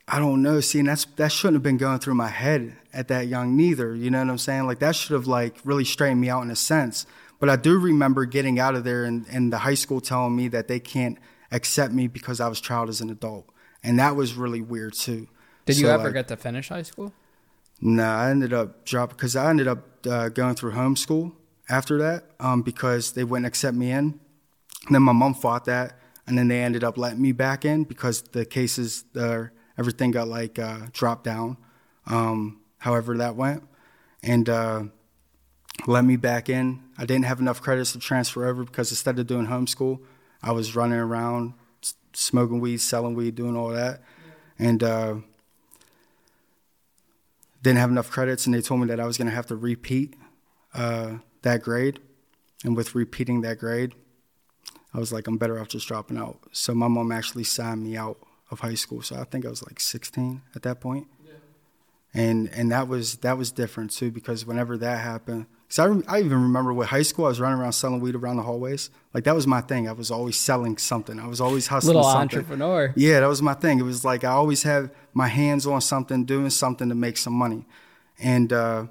I don't know. See, and that shouldn't have been going through my head at that young neither. You know what I'm saying? Like that should have like really straightened me out in a sense. But I do remember getting out of there and the high school telling me that they can't accept me because I was trialed as an adult. And that was really weird, too. Did you ever get to finish high school? No, I ended up dropping because I ended up going through homeschool after that because they wouldn't accept me in. And then my mom fought that. And then they ended up letting me back in because the cases, everything got like dropped down, however that went. And... let me back in. I didn't have enough credits to transfer over because instead of doing homeschool, I was running around, smoking weed, selling weed, doing all that. And didn't have enough credits, and they told me that I was going to have to repeat that grade. And with repeating that grade, I was like, I'm better off just dropping out. So my mom actually signed me out of high school. So I think I was like 16 at that point. Yeah. And that was different, too, because whenever that happened... So I even remember with high school, I was running around selling weed around the hallways. Like, that was my thing. I was always selling something. I was always hustling little something. Little entrepreneur. Yeah, that was my thing. It was like I always had my hands on something, doing something to make some money. And I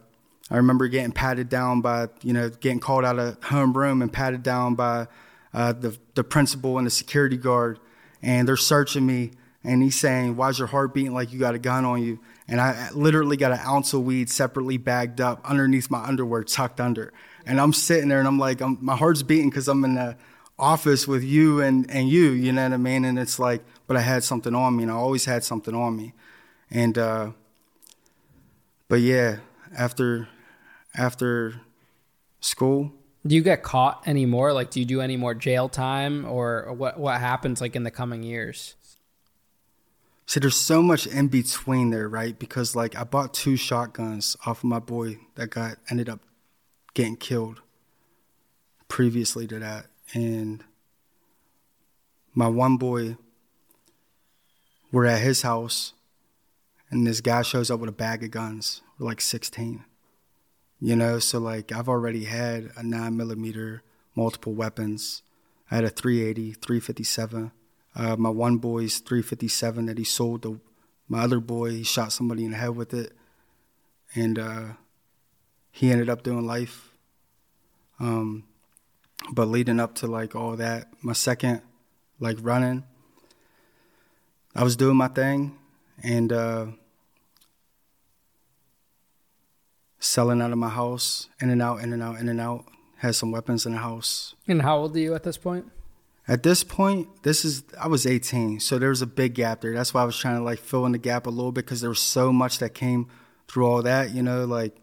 remember getting patted down by, you know, getting called out of homeroom and patted down by the principal and the security guard, and they're searching me. And he's saying, why's your heart beating like you got a gun on you? And I literally got an ounce of weed separately bagged up underneath my underwear, tucked under. And I'm sitting there and I'm like, my heart's beating because I'm in the office with you and you know what I mean? And it's like, but I had something on me, and I always had something on me. And, but yeah, after school. Do you get caught anymore? Like, do you do any more jail time, or what happens like in the coming years? So there's so much in between there, right? Because like I bought 2 shotguns off of my boy that ended up getting killed previously to that. And my one boy, we're at his house, and this guy shows up with a bag of guns. We're like 16, you know? So like I've already had a 9mm, multiple weapons. I had a 380, 357. My one boy's 357 that he sold to my other boy. He shot somebody in the head with it, and he ended up doing life. But leading up to like all that, my second like running, I was doing my thing and selling out of my house, in and out, in and out, in and out. Had some weapons in the house. And how old are you at this point? At this point, I was 18, so there was a big gap there. That's why I was trying to like fill in the gap a little bit, because there was so much that came through all that, you know, like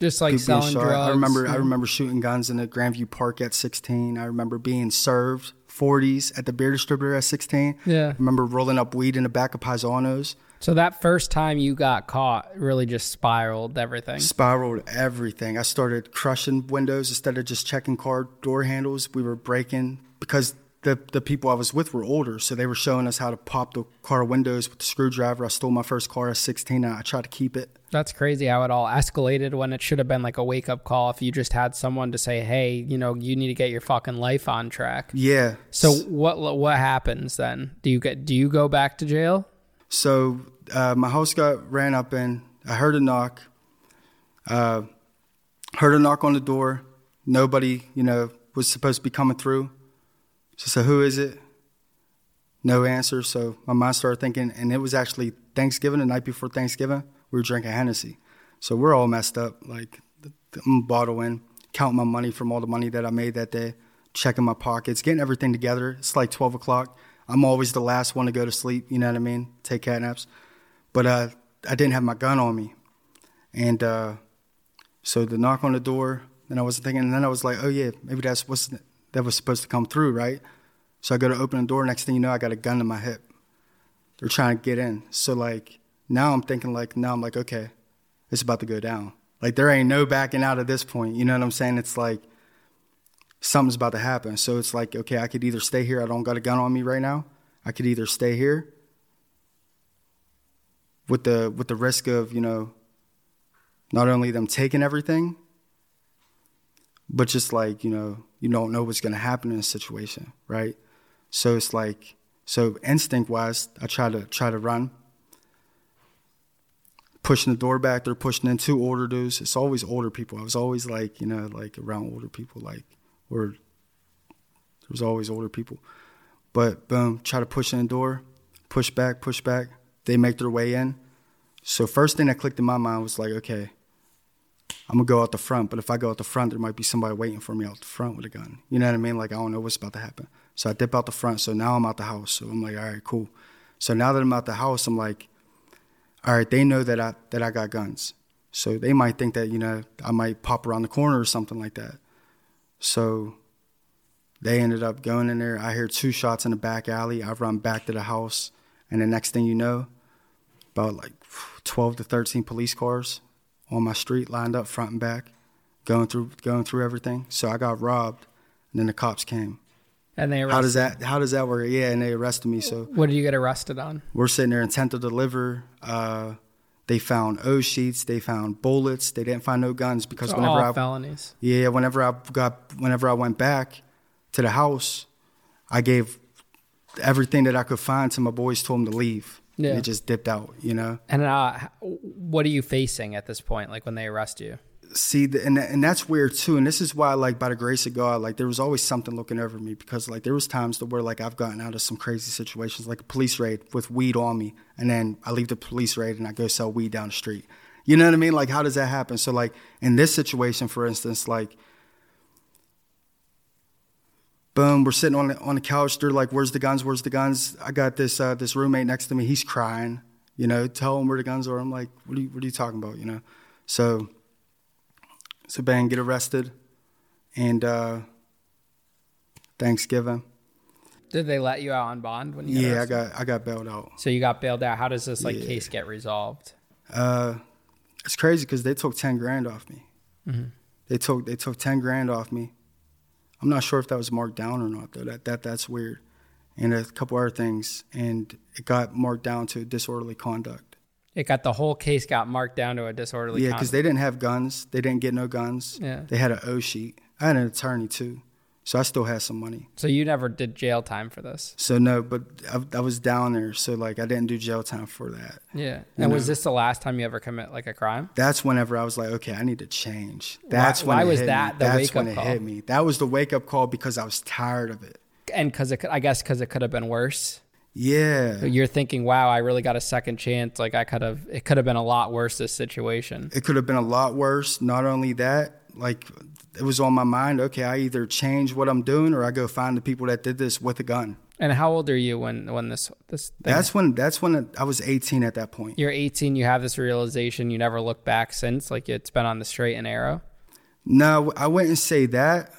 just like selling drugs. I remember shooting guns in the Grandview Park at 16. I remember being served 40s at the beer distributor at 16. Yeah. I remember rolling up weed in the back of Paisano's. So that first time you got caught really just spiraled everything. Spiraled everything. I started crushing windows instead of just checking car door handles. We were breaking, because the people I was with were older, so they were showing us how to pop the car windows with the screwdriver. I stole my first car at 16, and I tried to keep it. That's crazy how it all escalated when it should have been like a wake-up call if you just had someone to say, hey, you know, you need to get your fucking life on track. Yeah. So what happens then? Do you go back to jail? So my house got ran up in. I heard a knock. Heard a knock on the door. Nobody, you know, was supposed to be coming through. So who is it? No answer. So my mind started thinking, and it was actually Thanksgiving, the night before Thanksgiving. We were drinking Hennessy. So we're all messed up, like I'm bottle in, counting my money from all the money that I made that day, checking my pockets, getting everything together. It's like 12 o'clock. I'm always the last one to go to sleep, you know what I mean? Take cat naps. But I didn't have my gun on me. And so the knock on the door, then I wasn't thinking, and then I was like, oh yeah, maybe that's what's that was supposed to come through, right? So I go to open the door. Next thing you know, I got a gun to my hip. They're trying to get in. So, like, now I'm thinking, like, okay, it's about to go down. Like, there ain't no backing out at this point. You know what I'm saying? It's like something's about to happen. So it's like, okay, I could either stay here. I don't got a gun on me right now. I could either stay here with the risk of, you know, not only them taking everything, but just like, you know, you don't know what's going to happen in a situation, right? So it's like, instinct-wise, I try to run. Pushing the door back, they're pushing in 2 older dudes. It's always older people. I was always like, you know, like around older people, like, or there was always older people. But boom, try to push in the door, push back. They make their way in. So first thing that clicked in my mind was like, okay, I'm going to go out the front, but if I go out the front, there might be somebody waiting for me out the front with a gun. You know what I mean? Like, I don't know what's about to happen. So I dip out the front, so now I'm out the house. So I'm like, all right, cool. So now that I'm out the house, I'm like, all right, they know that I got guns. So they might think that, you know, I might pop around the corner or something like that. So they ended up going in there. I hear 2 shots in the back alley. I run back to the house, and the next thing you know, about like 12 to 13 police cars on my street, lined up front and back, going through everything. So I got robbed, and then the cops came. And they arrested. How does that work? Yeah, and they arrested me. So what did you get arrested on? We're sitting there, intent to deliver. They found O sheets, they found bullets, they didn't find no guns, because felonies. Yeah, whenever I went back to the house, I gave everything that I could find to my boys, told them to leave. Yeah. It just dipped out, you know? And what are you facing at this point, like when they arrest you? see, and that's weird too. And this is why, like, by the grace of God, like, there was always something looking over me, because, like, there was times to where, like, I've gotten out of some crazy situations, like a police raid with weed on me, and then I leave the police raid and I go sell weed down the street. You know what I mean? Like, how does that happen? So, like, in this situation, for instance, like, boom, we're sitting on the couch. They're like, "Where's the guns? Where's the guns?" I got this this roommate next to me. He's crying. You know, tell him where the guns are. I'm like, "What are you talking about?" You know, so bang, get arrested, and Thanksgiving. Did they let you out on bond when you? Yeah, I got bailed out. So you got bailed out. How does this case get resolved? It's crazy because they took $10,000 off me. Mm-hmm. They took $10,000 off me. I'm not sure if that was marked down or not though. That's weird, and a couple other things, and it got marked down to disorderly conduct. The whole case got marked down to a disorderly conduct. Yeah, because they didn't have guns. They didn't get no guns. Yeah. They had an O sheet. I had an attorney too, so I still had some money. So you never did jail time for this? So no, but I was down there, so like I didn't do jail time for that. Yeah. And was this the last time you ever commit like a crime? That's whenever I was like, okay, I need to change. That's why when it was that the wake-up call? That's when it hit me. That was the wake-up call because I was tired of it. And because it could have been worse. Yeah. You're thinking, wow, I really got a second chance. Like it could have been a lot worse, this situation. It could have been a lot worse. Not only that, like it was on my mind, okay, I either change what I'm doing or I go find the people that did this with a gun. And how old are you when this thing? That's when I was 18 at that point. You're 18, you have this realization, you never look back since, like it's been on the straight and narrow? No, I wouldn't say that,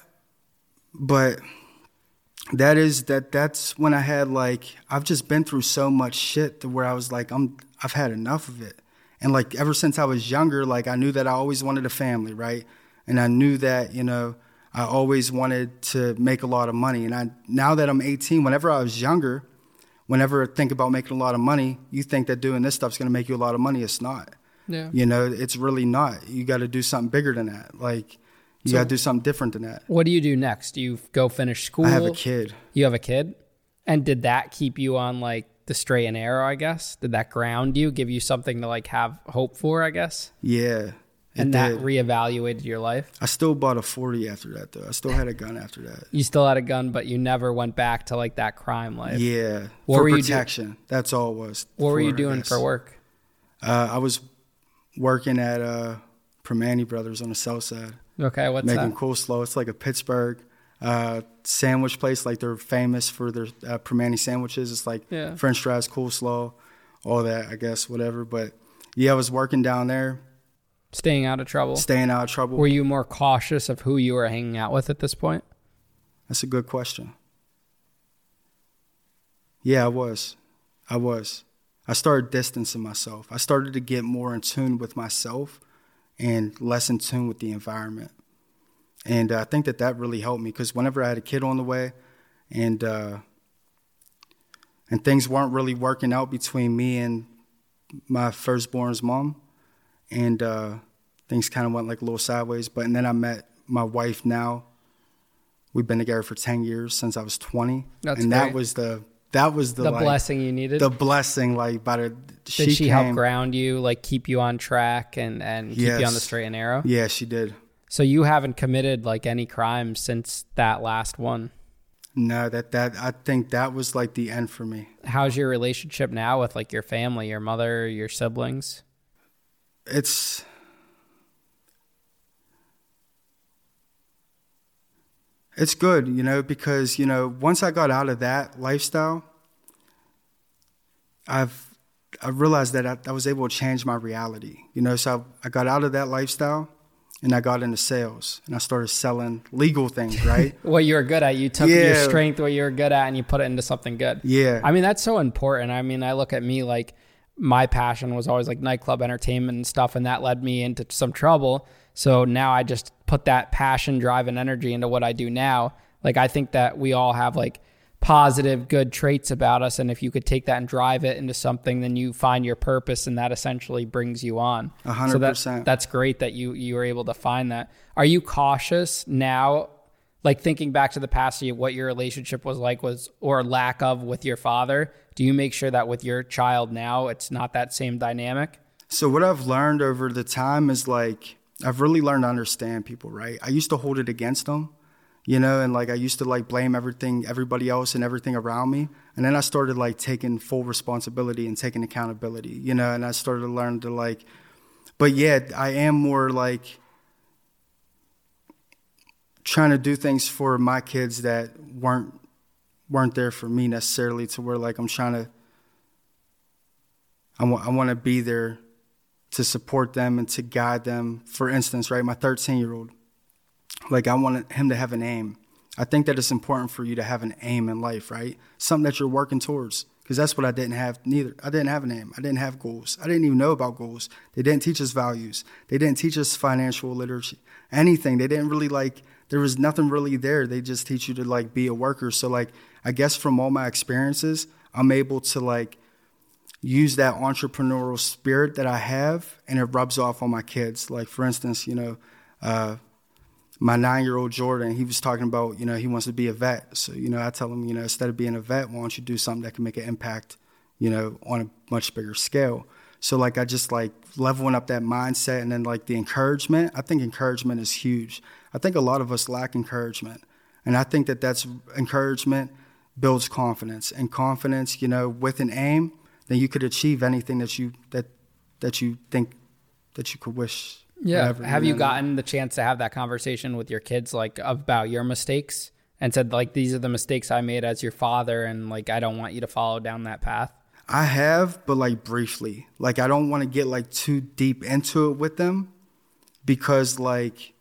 but that's when I had like, I've just been through so much shit to where I was like, I've had enough of it. And like, ever since I was younger, like I knew that I always wanted a family, right? And I knew that, you know, I always wanted to make a lot of money. And now that I'm 18, whenever I was younger, whenever I think about making a lot of money, you think that doing this stuff's gonna make you a lot of money. It's not. Yeah. You know, it's really not. You gotta do something bigger than that. Like, you got to do something different than that. What do you do next? Do you go finish school? I have a kid. You have a kid? And did that keep you on, like, the straight and narrow, I guess? Did that ground you, give you something to, like, have hope for, I guess? Yeah. And that reevaluated your life? I still bought a 40 after that, though. I still had a gun after that. You still had a gun, but you never went back to, like, that crime life? Yeah. For protection. That's all it was. What were you doing for work? I was working at Primanti Brothers on the south side. Okay, what's that? Making coleslaw. It's like a Pittsburgh sandwich place. Like they're famous for their Primanti sandwiches. It's like French fries, coleslaw, all that, I guess, whatever. But yeah, I was working down there. Staying out of trouble. Were you more cautious of who you were hanging out with at this point? That's a good question. Yeah, I was. I started distancing myself. I started to get more in tune with myself and less in tune with the environment. And I think that really helped me because whenever I had a kid on the way and things weren't really working out between me and my firstborn's mom, and things kind of went like a little sideways. But then I met my wife now. We've been together for 10 years since I was 20. That's and great. That was the like, blessing you needed. The blessing, like, by the... Did she help ground you, like, keep you on track and keep you on the straight and narrow? Yeah, she did. So you haven't committed, like, any crimes since that last one? No, that I think that was, like, the end for me. How's your relationship now with, like, your family, your mother, your siblings? It's... It's good, you know, because, you know, once I got out of that lifestyle, I realized that I was able to change my reality, you know. So I got out of that lifestyle and I got into sales and I started selling legal things, right? What you were good at. You took your strength, what you were good at, and you put it into something good. Yeah. I mean, that's so important. I mean, I look at me like my passion was always like nightclub entertainment and stuff, and that led me into some trouble. So now I just put that passion, drive, and energy into what I do now. Like, I think that we all have like positive, good traits about us. And if you could take that and drive it into something, then you find your purpose and that essentially brings you on. 100%. So that's great that you were able to find that. Are you cautious now? Like thinking back to the past, what your relationship was like or lack of with your father. Do you make sure that with your child now, it's not that same dynamic? So what I've learned over the time is like, I've really learned to understand people, right? I used to hold it against them, you know, and like I used to like blame everything, everybody else and everything around me. And then I started like taking full responsibility and taking accountability, you know, and I started to learn to like, but yeah, I am more like trying to do things for my kids that weren't there for me necessarily, to where like I'm trying to, I want to be there to support them and to guide them. For instance, right, my 13-year-old, like I want him to have an aim. I think that it's important for you to have an aim in life, right? Something that you're working towards, because that's what I didn't have neither. I didn't have an aim. I didn't have goals. I didn't even know about goals. They didn't teach us values. They didn't teach us financial literacy, anything. They didn't really like, there was nothing really there. They just teach you to like be a worker. So like, I guess from all my experiences, I'm able to like use that entrepreneurial spirit that I have, and it rubs off on my kids. Like, for instance, you know, my 9-year-old Jordan, he was talking about, you know, he wants to be a vet. So, you know, I tell him, you know, instead of being a vet, why don't you do something that can make an impact, you know, on a much bigger scale. So, like, I just, like, leveling up that mindset, and then, like, the encouragement. I think encouragement is huge. I think a lot of us lack encouragement, and I think that that's encouragement builds confidence. And confidence, you know, with an aim, then you could achieve anything that you think that you could wish. Yeah. Whatever, have you gotten the chance to have that conversation with your kids, like about your mistakes, and said like, these are the mistakes I made as your father, and like, I don't want you to follow down that path? I have, but like briefly, like I don't want to get like too deep into it with them, because like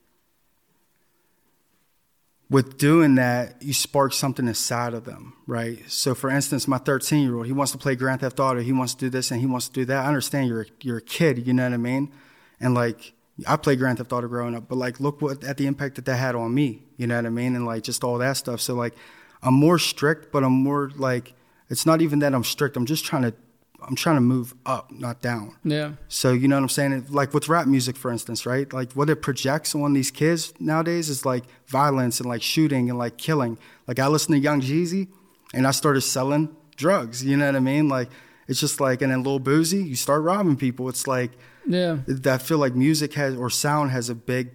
with doing that, you spark something inside of them, right? So for instance, my 13-year-old, he wants to play Grand Theft Auto. He wants to do this and he wants to do that. I understand you're a kid, you know what I mean? And like, I played Grand Theft Auto growing up, but like, look at the impact that that had on me, you know what I mean? And like, just all that stuff. So like, I'm more strict, but I'm more like, it's not even that I'm strict. I'm just trying to move up, not down. Yeah. So you know what I'm saying? Like with rap music, for instance, right? Like what it projects on these kids nowadays is like violence and like shooting and like killing. Like I listened to Young Jeezy and I started selling drugs. You know what I mean? Like it's just like, and then Lil Boosie, you start robbing people. It's like, yeah. I feel like music has, or sound has a big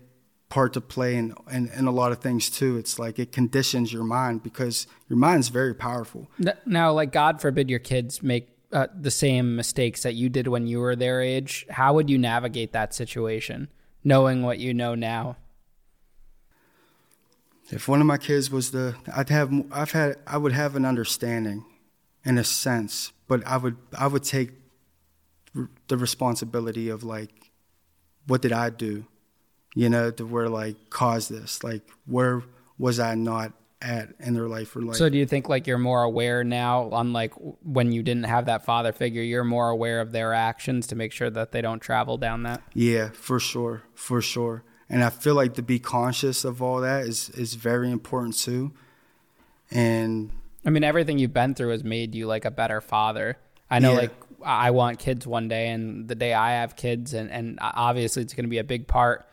part to play in a lot of things too. It's like it conditions your mind, because your mind's very powerful. Now, like God forbid your kids make the same mistakes that you did when you were their age, how would you navigate that situation, knowing what you know now? If one of my kids was I would have an understanding in a sense, but I would take the responsibility of like, what did I do, you know, to where like caused this, like where was I not at in their life, or like. So do you think like you're more aware now, unlike when you didn't have that father figure, you're more aware of their actions to make sure that they don't travel down that? Yeah, for sure. And I feel like to be conscious of all that is very important too. And I mean, everything you've been through has made you like a better father. I know, yeah. Like I want kids one day, and the day I have kids, and obviously it's going to be a big part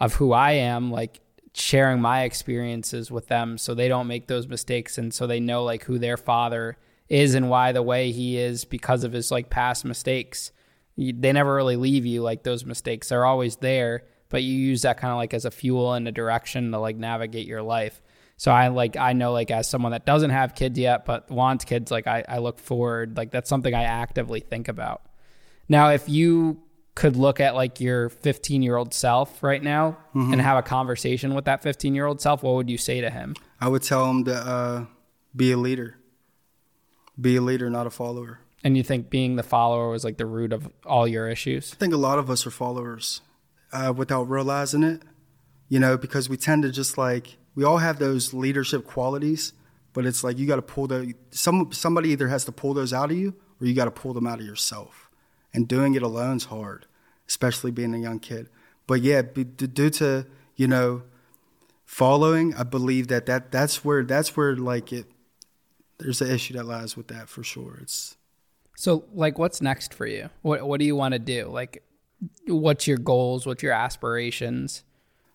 of who I am, like sharing my experiences with them so they don't make those mistakes, and so they know like who their father is and why the way he is because of his like past mistakes. They never really leave you, like those mistakes are always there, but you use that kind of like as a fuel and a direction to like navigate your life. So I know, like as someone that doesn't have kids yet but wants kids, like I look forward, like that's something I actively think about. Now, if you could look at like your 15-year-old self right now, mm-hmm. and have a conversation with that 15-year-old self, what would you say to him? I would tell him to be a leader, not a follower. And you think being the follower was like the root of all your issues? I think a lot of us are followers without realizing it, you know, because we tend to just like, we all have those leadership qualities, but it's like you got to pull somebody either has to pull those out of you, or you got to pull them out of yourself. And doing it alone's hard, especially being a young kid. But yeah, due to, you know, following, I believe that's where like it, there's an issue that lies with that for sure. It's so like, what's next for you? What do you want to do? Like, what's your goals? What's your aspirations?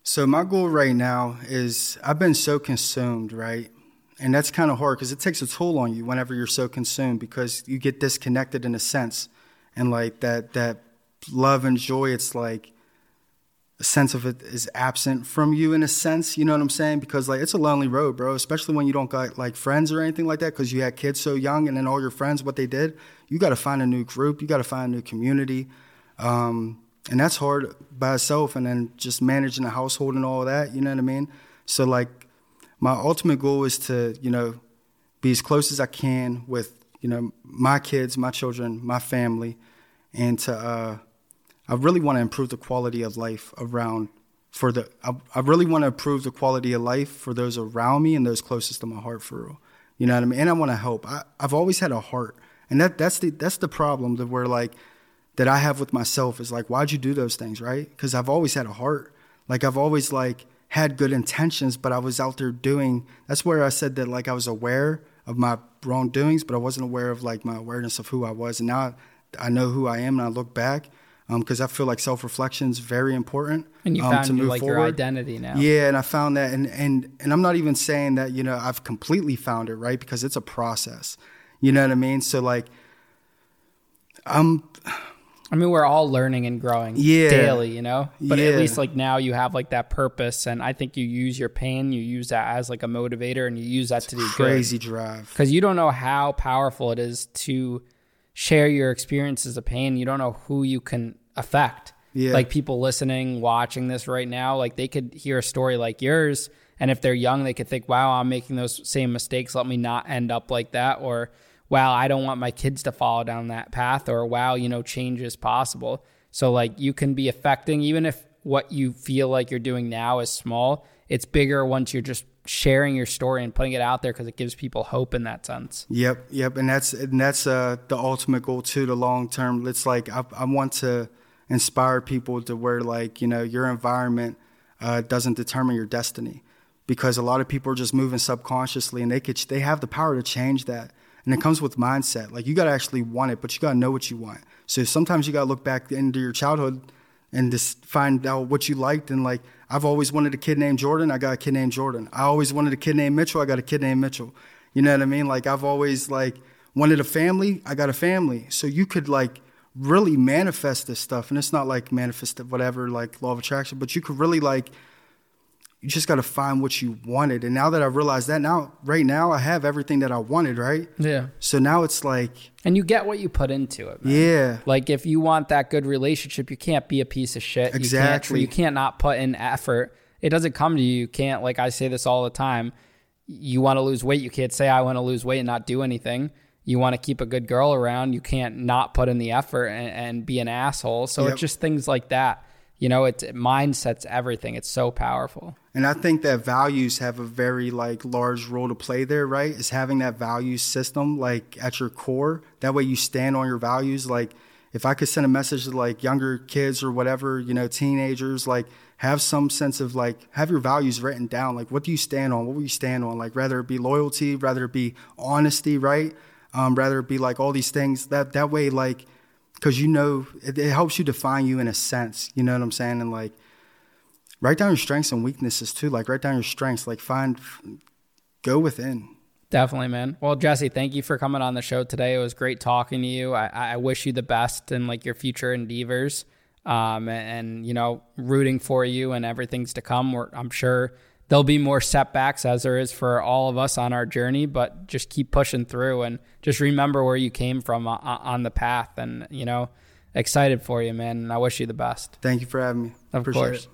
So my goal right now is, I've been so consumed, right? And that's kind of hard because it takes a toll on you whenever you're so consumed, because you get disconnected in a sense. And like that love and joy, it's like a sense of it is absent from you in a sense, you know what I'm saying? Because, like, it's a lonely road, bro, especially when you don't got, like, friends or anything like that because you had kids so young and then all your friends, what they did, you got to find a new group. You got to find a new community. And that's hard by itself. And then just managing the household and all that, you know what I mean? So, like, my ultimate goal is to, you know, be as close as I can with, you know, my kids, my children, my family, and to, I really want to improve the quality of life around for the, I really want to improve the quality of life for those around me and those closest to my heart for real. You know what I mean? And I want to help. I've always had a heart, and that's the problem that we're like, that I have with myself is like, why'd you do those things? Right? Cause I've always had a heart. Like I've always like had good intentions, but I was out there doing, that's where I said that like I was aware of my wrongdoings, but I wasn't aware of like my awareness of who I was. And now I know who I am and I look back. Because I feel like self-reflection is very important. And you found to move like forward. Your identity now. Yeah, and I found that, and I'm not even saying that, you know, I've completely found it, right? Because it's a process. You know what I mean? So like, we're all learning and growing daily, you know. But at least like now you have like that purpose, and I think you use your pain, you use that as like a motivator, and you use that to do crazy good. Drive. Because you don't know how powerful it is to share your experiences of pain. You don't know who you can affect. Yeah. Like people listening, watching this right now, like they could hear a story like yours. And if they're young, they could think, wow, I'm making those same mistakes. Let me not end up like that. Or, wow, I don't want my kids to follow down that path. Or, wow, you know, change is possible. So like you can be affecting, even if what you feel like you're doing now is small, it's bigger once you're just sharing your story and putting it out there because it gives people hope in that sense. Yep. And that's the ultimate goal too, the long term. It's like I want to inspire people to where like, you know, your environment doesn't determine your destiny, because a lot of people are just moving subconsciously and they have the power to change that. And it comes with mindset. Like you got to actually want it, but you got to know what you want. So sometimes you got to look back into your childhood and just find out what you liked. And like, I've always wanted a kid named Jordan. I got a kid named Jordan. I always wanted a kid named Mitchell. I got a kid named Mitchell. You know what I mean? Like I've always like wanted a family. I got a family. So you could like really manifest this stuff. And it's not like manifest whatever, like law of attraction, but you could really like, you just got to find what you wanted. And now that I realized that right now I have everything that I wanted. Right. Yeah. So now it's like, and you get what you put into it, man. Yeah. Like if you want that good relationship, you can't be a piece of shit. Exactly. You can't not put in effort. It doesn't come to you. You can't, like I say this all the time. You want to lose weight. You can't say I want to lose weight and not do anything. You want to keep a good girl around. You can't not put in the effort and be an asshole. So It's just things like that. You know, it's mindset's everything. It's so powerful. And I think that values have a very like large role to play there, right? Is having that value system like at your core. That way you stand on your values. Like if I could send a message to like younger kids or whatever, you know, teenagers, like have some sense of like, have your values written down. Like what do you stand on? What will you stand on? Like rather it be loyalty, rather it be honesty, right? Rather it be like all these things that way, like, because, you know, it helps you define you in a sense. You know what I'm saying? And like write down your strengths and weaknesses too. Like write down your strengths, like go within. Definitely, man. Well, Jesse, thank you for coming on the show today. It was great talking to you. I wish you the best in like your future endeavors, and you know, rooting for you and everything's to come. I'm sure there'll be more setbacks as there is for all of us on our journey, but just keep pushing through and just remember where you came from on the path. And, you know, excited for you, man. And I wish you the best. Thank you for having me. Of course. Appreciate it.